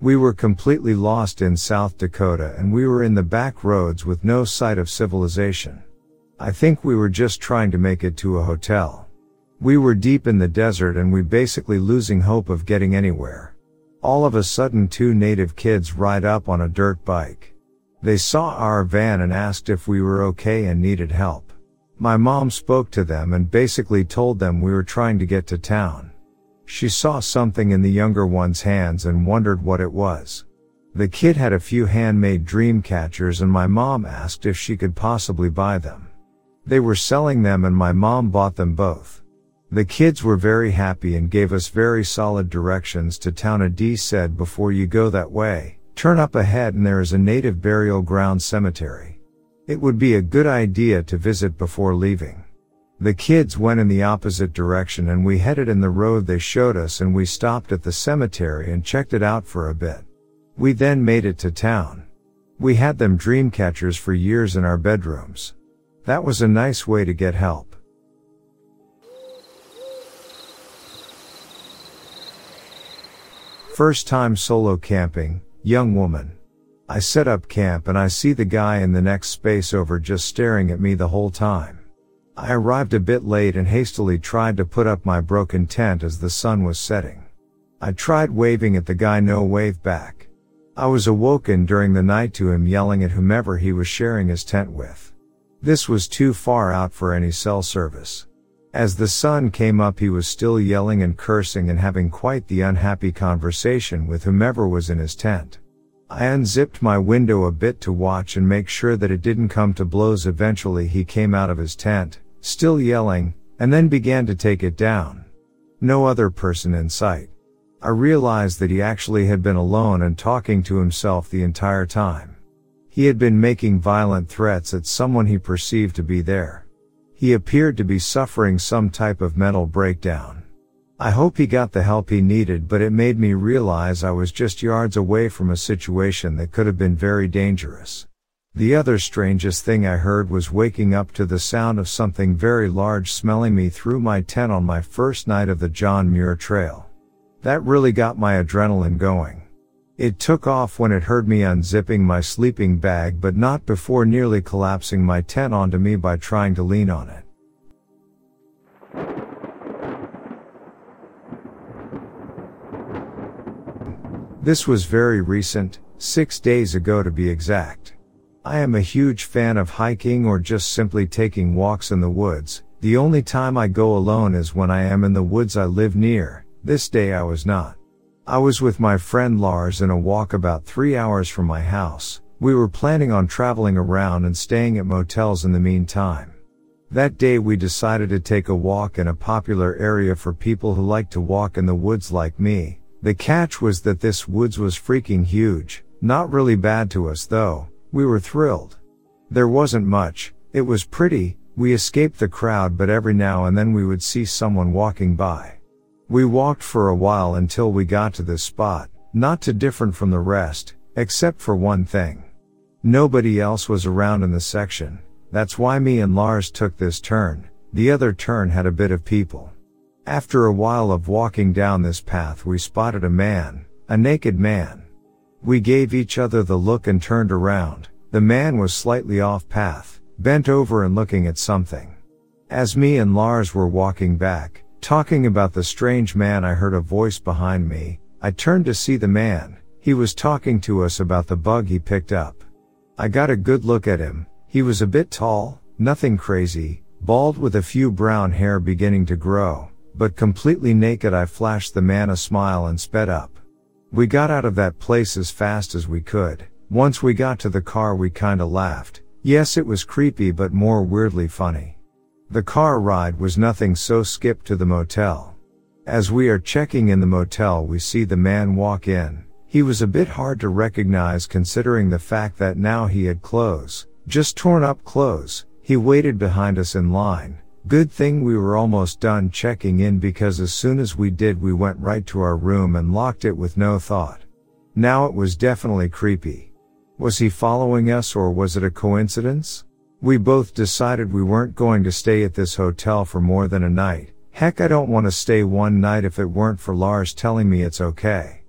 We were completely lost in South Dakota and we were in the back roads with no sight of civilization. I think we were just trying to make it to a hotel. We were deep in the desert and we basically losing hope of getting anywhere. All of a sudden two native kids ride up on a dirt bike. They saw our van and asked if we were okay and needed help. My mom spoke to them and basically told them we were trying to get to town. She saw something in the younger one's hands and wondered what it was. The kid had a few handmade dream catchers and my mom asked if she could possibly buy them. They were selling them and my mom bought them both. The kids were very happy and gave us very solid directions to town. A D said, "Before you go that way, turn up ahead and there is a native burial ground cemetery. It would be a good idea to visit before leaving." The kids went in the opposite direction and we headed in the road they showed us and we stopped at the cemetery and checked it out for a bit. We then made it to town. We had them dream catchers for years in our bedrooms. That was a nice way to get help. First time solo camping. Young woman. I set up camp and I see the guy in the next space over just staring at me the whole time. I arrived a bit late and hastily tried to put up my broken tent as the sun was setting. I tried waving at the guy, no wave back. I was awoken during the night to him yelling at whomever he was sharing his tent with. This was too far out for any cell service. As the sun came up he was still yelling and cursing and having quite the unhappy conversation with whomever was in his tent. I unzipped my window a bit to watch and make sure that it didn't come to blows. Eventually he came out of his tent, still yelling, and then began to take it down. No other person in sight. I realized that he actually had been alone and talking to himself the entire time. He had been making violent threats at someone he perceived to be there. He appeared to be suffering some type of mental breakdown. I hope he got the help he needed, but it made me realize I was just yards away from a situation that could have been very dangerous. The other strangest thing I heard was waking up to the sound of something very large smelling me through my tent on my first night of the John Muir Trail. That really got my adrenaline going. It took off when it heard me unzipping my sleeping bag, but not before nearly collapsing my tent onto me by trying to lean on it. This was very recent, 6 days ago to be exact. I am a huge fan of hiking or just simply taking walks in the woods. The only time I go alone is when I am in the woods I live near. This day I was not. I was with my friend Lars in a walk about 3 hours from my house. We were planning on traveling around and staying at motels in the meantime. That day we decided to take a walk in a popular area for people who like to walk in the woods like me. The catch was that this woods was freaking huge. Not really bad to us though. We were thrilled. There wasn't much. It was pretty. We escaped the crowd, but every now and then we would see someone walking by. We walked for a while until we got to this spot, not too different from the rest, except for one thing. Nobody else was around in the section. That's why me and Lars took this turn. The other turn had a bit of people. After a while of walking down this path we spotted a man, a naked man. We gave each other the look and turned around. The man was slightly off path, bent over and looking at something. As me and Lars were walking back, Talking about the strange man, I heard a voice behind me. I turned to see the man. He was talking to us about the bug he picked up. I got a good look at him. He was a bit tall, nothing crazy, bald with a few brown hair beginning to grow, but completely naked. I flashed the man a smile and sped up. We got out of that place as fast as we could. Once we got to the car, we kinda laughed. Yes, it was creepy, but more weirdly funny. The car ride was nothing, so skip to the motel. As we are checking in the motel, we see the man walk in. He was a bit hard to recognize considering the fact that now he had clothes, just torn up clothes. He waited behind us in line. Good thing we were almost done checking in, because as soon as we did, we went right to our room and locked it with no thought. Now it was definitely creepy. Was he following us, or was it a coincidence? We both decided we weren't going to stay at this hotel for more than a night. Heck, I don't want to stay one night if it weren't for Lars telling me it's okay.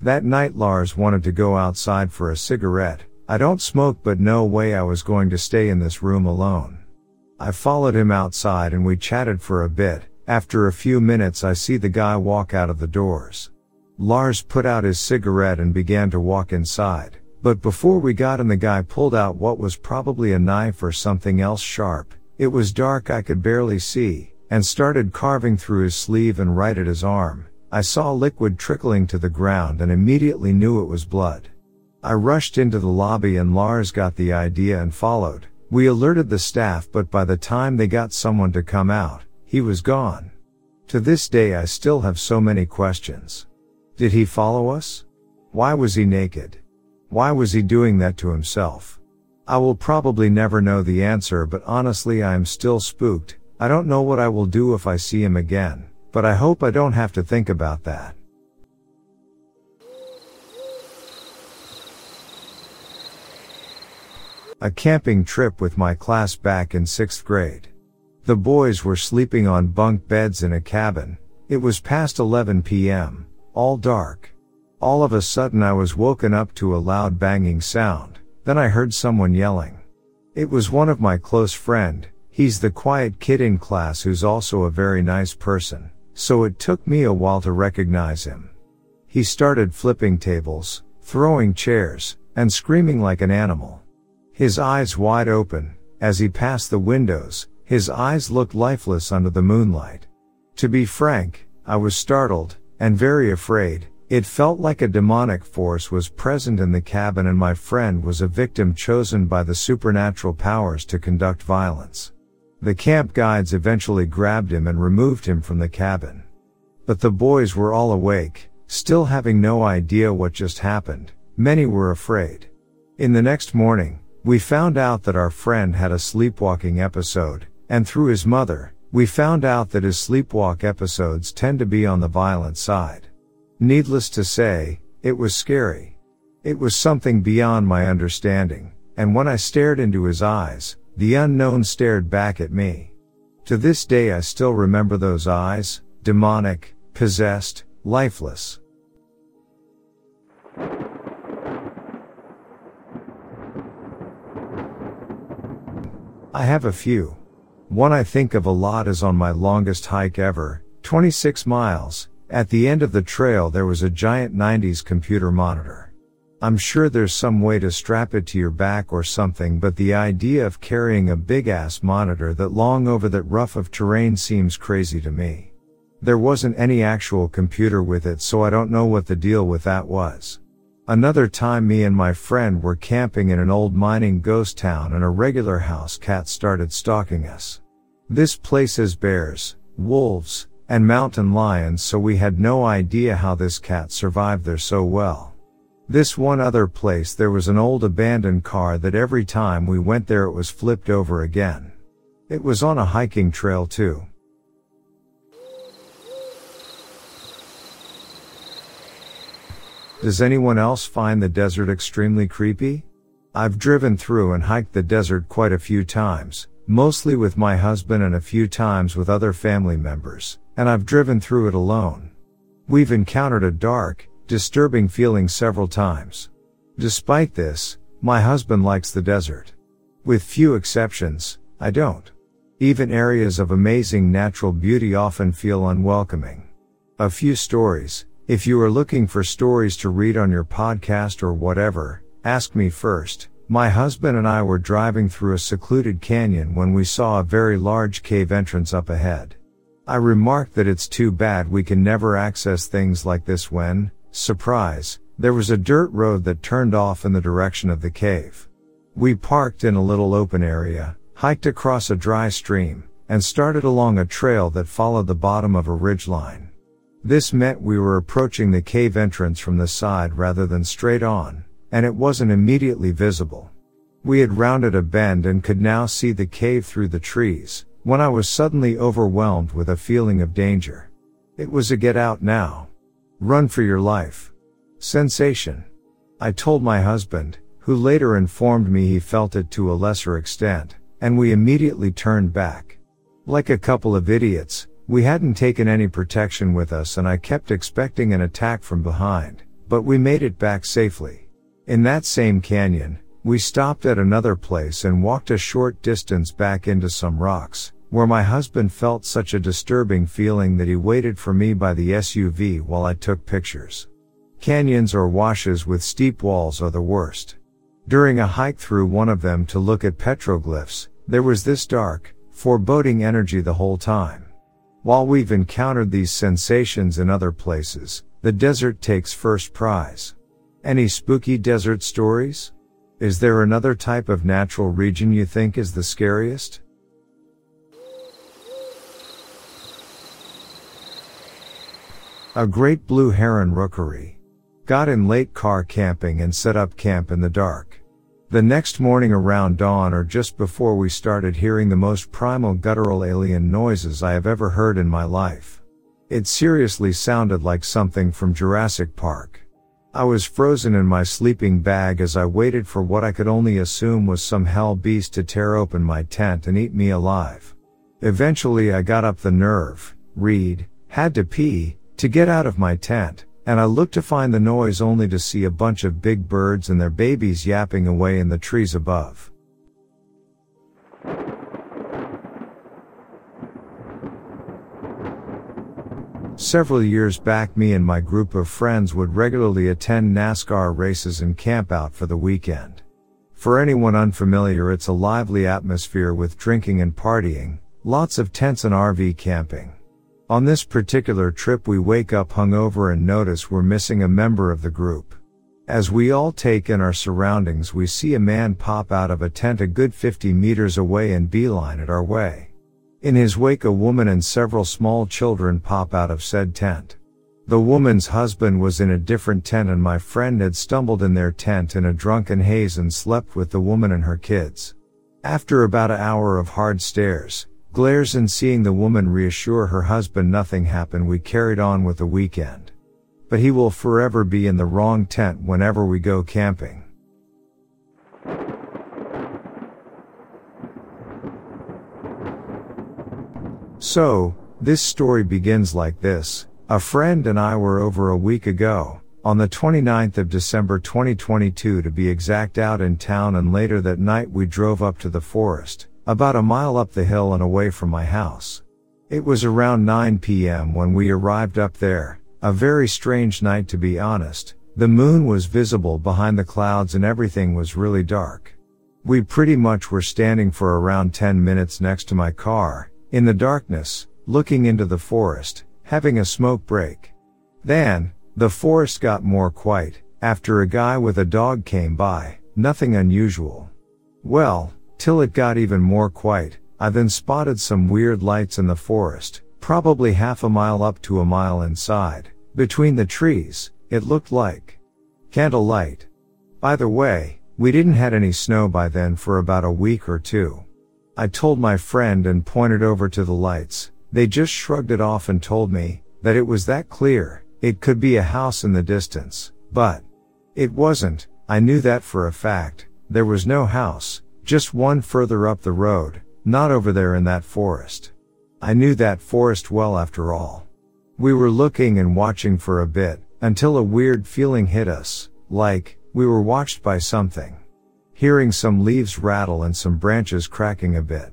That night Lars wanted to go outside for a cigarette. I don't smoke, but no way I was going to stay in this room alone. I followed him outside and we chatted for a bit. After a few minutes, I see the guy walk out of the doors. Lars put out his cigarette and began to walk inside. But before we got in, the guy pulled out what was probably a knife or something else sharp. It was dark, I could barely see, and started carving through his sleeve and right at his arm. I saw liquid trickling to the ground and immediately knew it was blood. I rushed into the lobby and Lars got the idea and followed. We alerted the staff, but by the time they got someone to come out, he was gone. To this day I still have so many questions. Did he follow us? Why was he naked? Why was he doing that to himself? I will probably never know the answer, but honestly I am still spooked. I don't know what I will do if I see him again, but I hope I don't have to think about that. A camping trip with my class back in 6th grade. The boys were sleeping on bunk beds in a cabin. It was past 11 p.m., all dark. All of a sudden I was woken up to a loud banging sound. Then I heard someone yelling. It was one of my close friend. He's the quiet kid in class who's also a very nice person, so it took me a while to recognize him. He started flipping tables, throwing chairs, and screaming like an animal. His eyes wide open. As he passed the windows, his eyes looked lifeless under the moonlight. To be frank, I was startled, and very afraid. It felt like a demonic force was present in the cabin and my friend was a victim chosen by the supernatural powers to conduct violence. The camp guides eventually grabbed him and removed him from the cabin. But the boys were all awake, still having no idea what just happened. Many were afraid. In the next morning, we found out that our friend had a sleepwalking episode, and through his mother, we found out that his sleepwalk episodes tend to be on the violent side. Needless to say, it was scary. It was something beyond my understanding, and when I stared into his eyes, the unknown stared back at me. To this day I still remember those eyes, demonic, possessed, lifeless. I have a few. One I think of a lot is on my longest hike ever, 26 miles, at the end of the trail there was a giant 90s computer monitor. I'm sure there's some way to strap it to your back or something, but the idea of carrying a big ass monitor that long over that rough of terrain seems crazy to me. There wasn't any actual computer with it, so I don't know what the deal with that was. Another time me and my friend were camping in an old mining ghost town and a regular house cat started stalking us. This place has bears, wolves, and mountain lions, so we had no idea how this cat survived there so well. This one other place, there was an old abandoned car that every time we went there it was flipped over again. It was on a hiking trail too. Does anyone else find the desert extremely creepy? I've driven through and hiked the desert quite a few times, mostly with my husband and a few times with other family members, and I've driven through it alone. We've encountered a dark, disturbing feeling several times. Despite this, my husband likes the desert. With few exceptions, I don't. Even areas of amazing natural beauty often feel unwelcoming. A few stories. If you are looking for stories to read on your podcast or whatever, ask me first. My husband and I were driving through a secluded canyon when we saw a very large cave entrance up ahead. I remarked that it's too bad we can never access things like this when, surprise, there was a dirt road that turned off in the direction of the cave. We parked in a little open area, hiked across a dry stream, and started along a trail that followed the bottom of a ridgeline. This meant we were approaching the cave entrance from the side rather than straight on, and it wasn't immediately visible. We had rounded a bend and could now see the cave through the trees, when I was suddenly overwhelmed with a feeling of danger. It was a get out now, run for your life sensation. I told my husband, who later informed me he felt it to a lesser extent, and we immediately turned back. Like a couple of idiots, we hadn't taken any protection with us and I kept expecting an attack from behind, but we made it back safely. In that same canyon, we stopped at another place and walked a short distance back into some rocks, where my husband felt such a disturbing feeling that he waited for me by the SUV while I took pictures. Canyons or washes with steep walls are the worst. During a hike through one of them to look at petroglyphs, there was this dark, foreboding energy the whole time. While we've encountered these sensations in other places, the desert takes first prize. Any spooky desert stories? Is there another type of natural region you think is the scariest? A great blue heron rookery. Got in late car camping and set up camp in the dark. The next morning around dawn or just before we started hearing the most primal guttural alien noises I have ever heard in my life. It seriously sounded like something from Jurassic Park. I was frozen in my sleeping bag as I waited for what I could only assume was some hell beast to tear open my tent and eat me alive. Eventually I got up the nerve, had to pee, to get out of my tent, and I looked to find the noise only to see a bunch of big birds and their babies yapping away in the trees above. Several years back, me and my group of friends would regularly attend NASCAR races and camp out for the weekend. For anyone unfamiliar, it's a lively atmosphere with drinking and partying, lots of tents and RV camping. On this particular trip we wake up hungover and notice we're missing a member of the group. As we all take in our surroundings, we see a man pop out of a tent a good 50 meters away and beeline at our way. In his wake, a woman and several small children pop out of said tent. The woman's husband was in a different tent and my friend had stumbled in their tent in a drunken haze and slept with the woman and her kids. After about an hour of hard stares, glares and seeing the woman reassure her husband nothing happened, we carried on with the weekend. But he will forever be in the wrong tent whenever we go camping. So, this story begins like this. A friend and I were over a week ago, on the 29th of December 2022 to be exact, out in town, and later that night we drove up to the forest, about a mile up the hill and away from my house. It was around 9 p.m. when we arrived up there, a very strange night to be honest. The moon was visible behind the clouds and everything was really dark. We pretty much were standing for around 10 minutes next to my car, in the darkness, looking into the forest, having a smoke break. Then, the forest got more quiet, after a guy with a dog came by, nothing unusual. Well, till it got even more quiet. I then spotted some weird lights in the forest, probably half a mile up to a mile inside, between the trees. It looked like candlelight. By the way, we didn't had any snow by then for about a week or two. I told my friend and pointed over to the lights. They just shrugged it off and told me that it was that clear. It could be a house in the distance, but it wasn't. I knew that for a fact. There was no house, just one further up the road, not over there in that forest. I knew that forest well after all. We were looking and watching for a bit, until a weird feeling hit us, like we were watched by something. Hearing some leaves rattle and some branches cracking a bit.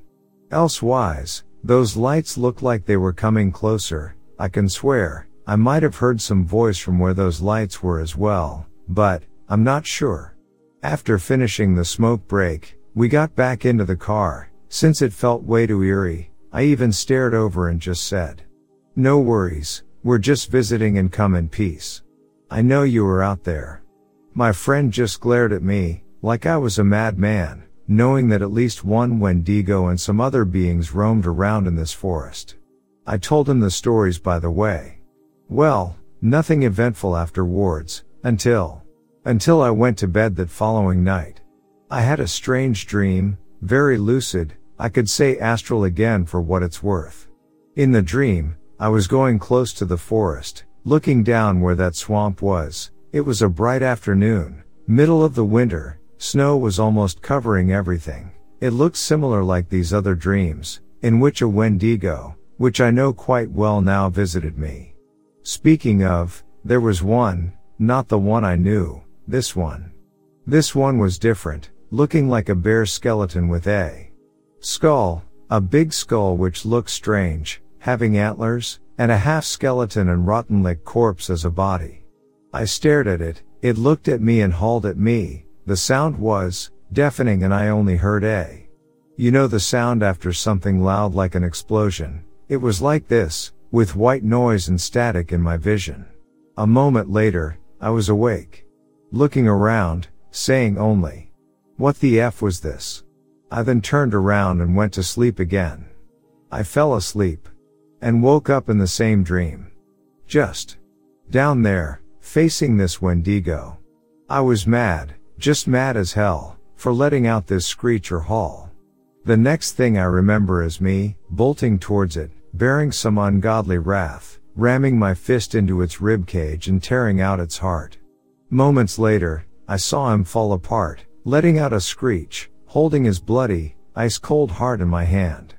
Elsewise, those lights looked like they were coming closer. I can swear, I might have heard some voice from where those lights were as well, but I'm not sure. After finishing the smoke break, we got back into the car. Since it felt way too eerie, I even stared over and just said, "No worries, we're just visiting and come in peace. I know you were out there." My friend just glared at me, like I was a madman, knowing that at least one Wendigo and some other beings roamed around in this forest. I told him the stories by the way. Well, nothing eventful afterwards, until I went to bed that following night. I had a strange dream, very lucid, I could say astral again for what it's worth. In the dream, I was going close to the forest, looking down where that swamp was. It was a bright afternoon, middle of the winter, snow was almost covering everything. It looked similar like these other dreams, in which a Wendigo, which I know quite well now, visited me. Speaking of, there was one, not the one I knew, this one. This one was different, looking like a bear skeleton with a skull, a big skull which looked strange, having antlers, and a half-skeleton and rotten leg corpse as a body. I stared at it, it looked at me and hauled at me. The sound was deafening and I only heard a, you know, the sound after something loud like an explosion. It was like this, with white noise and static in my vision. A moment later, I was awake, looking around, saying only, "What the F was this?" I then turned around and went to sleep again. I fell asleep and woke up in the same dream. Just down there, facing this Wendigo. I was mad, just mad as hell, for letting out this screech or howl. The next thing I remember is me bolting towards it, bearing some ungodly wrath, ramming my fist into its rib cage and tearing out its heart. Moments later, I saw him fall apart, letting out a screech, holding his bloody, ice-cold heart in my hand.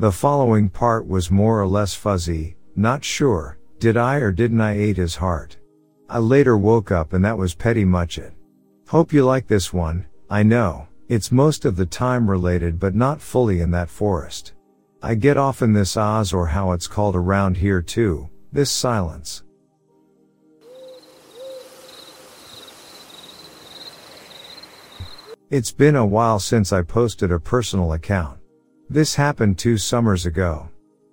The following part was more or less fuzzy, not sure, did I or didn't I eat his heart. I later woke up and that was pretty much it. Hope you like this one. I know, it's most of the time related but not fully in that forest. I get off in this Oz, or how it's called around here too, this silence. It's been a while since I posted a personal account. This happened 2 summers ago.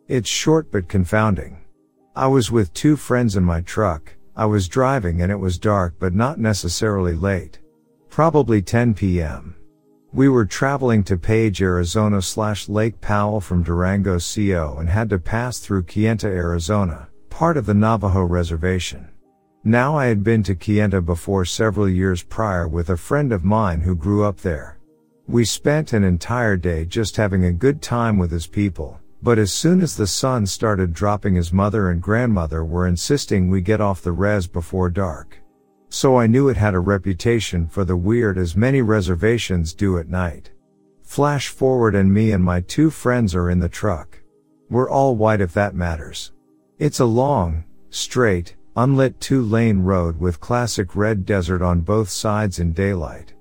It's short but confounding. I was with 2 friends in my truck. I was driving and it was dark but not necessarily late. Probably 10 p.m. We were traveling to Page, Arizona / Lake Powell from Durango CO and had to pass through Kienta, Arizona, part of the Navajo reservation. Now, I had been to Kienta before several years prior with a friend of mine who grew up there. We spent an entire day just having a good time with his people, but as soon as the sun started dropping, his mother and grandmother were insisting we get off the res before dark. So I knew it had a reputation for the weird, as many reservations do at night. Flash forward and me and my 2 friends are in the truck. We're all white, if that matters. It's a long, straight, unlit 2-lane road with classic red desert on both sides in daylight.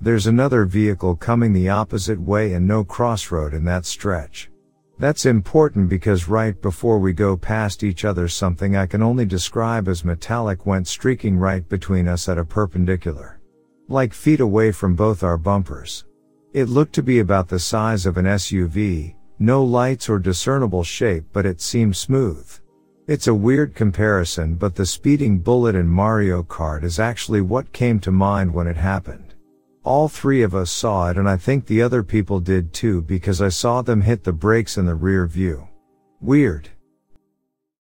There's another vehicle coming the opposite way and no crossroad in that stretch. That's important because right before we go past each other, something I can only describe as metallic went streaking right between us at a perpendicular, like feet away from both our bumpers. It looked to be about the size of an SUV, no lights or discernible shape, but it seemed smooth. It's a weird comparison, but the speeding bullet in Mario Kart is actually what came to mind when it happened. All 3 of us saw it, and I think the other people did too, because I saw them hit the brakes in the rear view. Weird.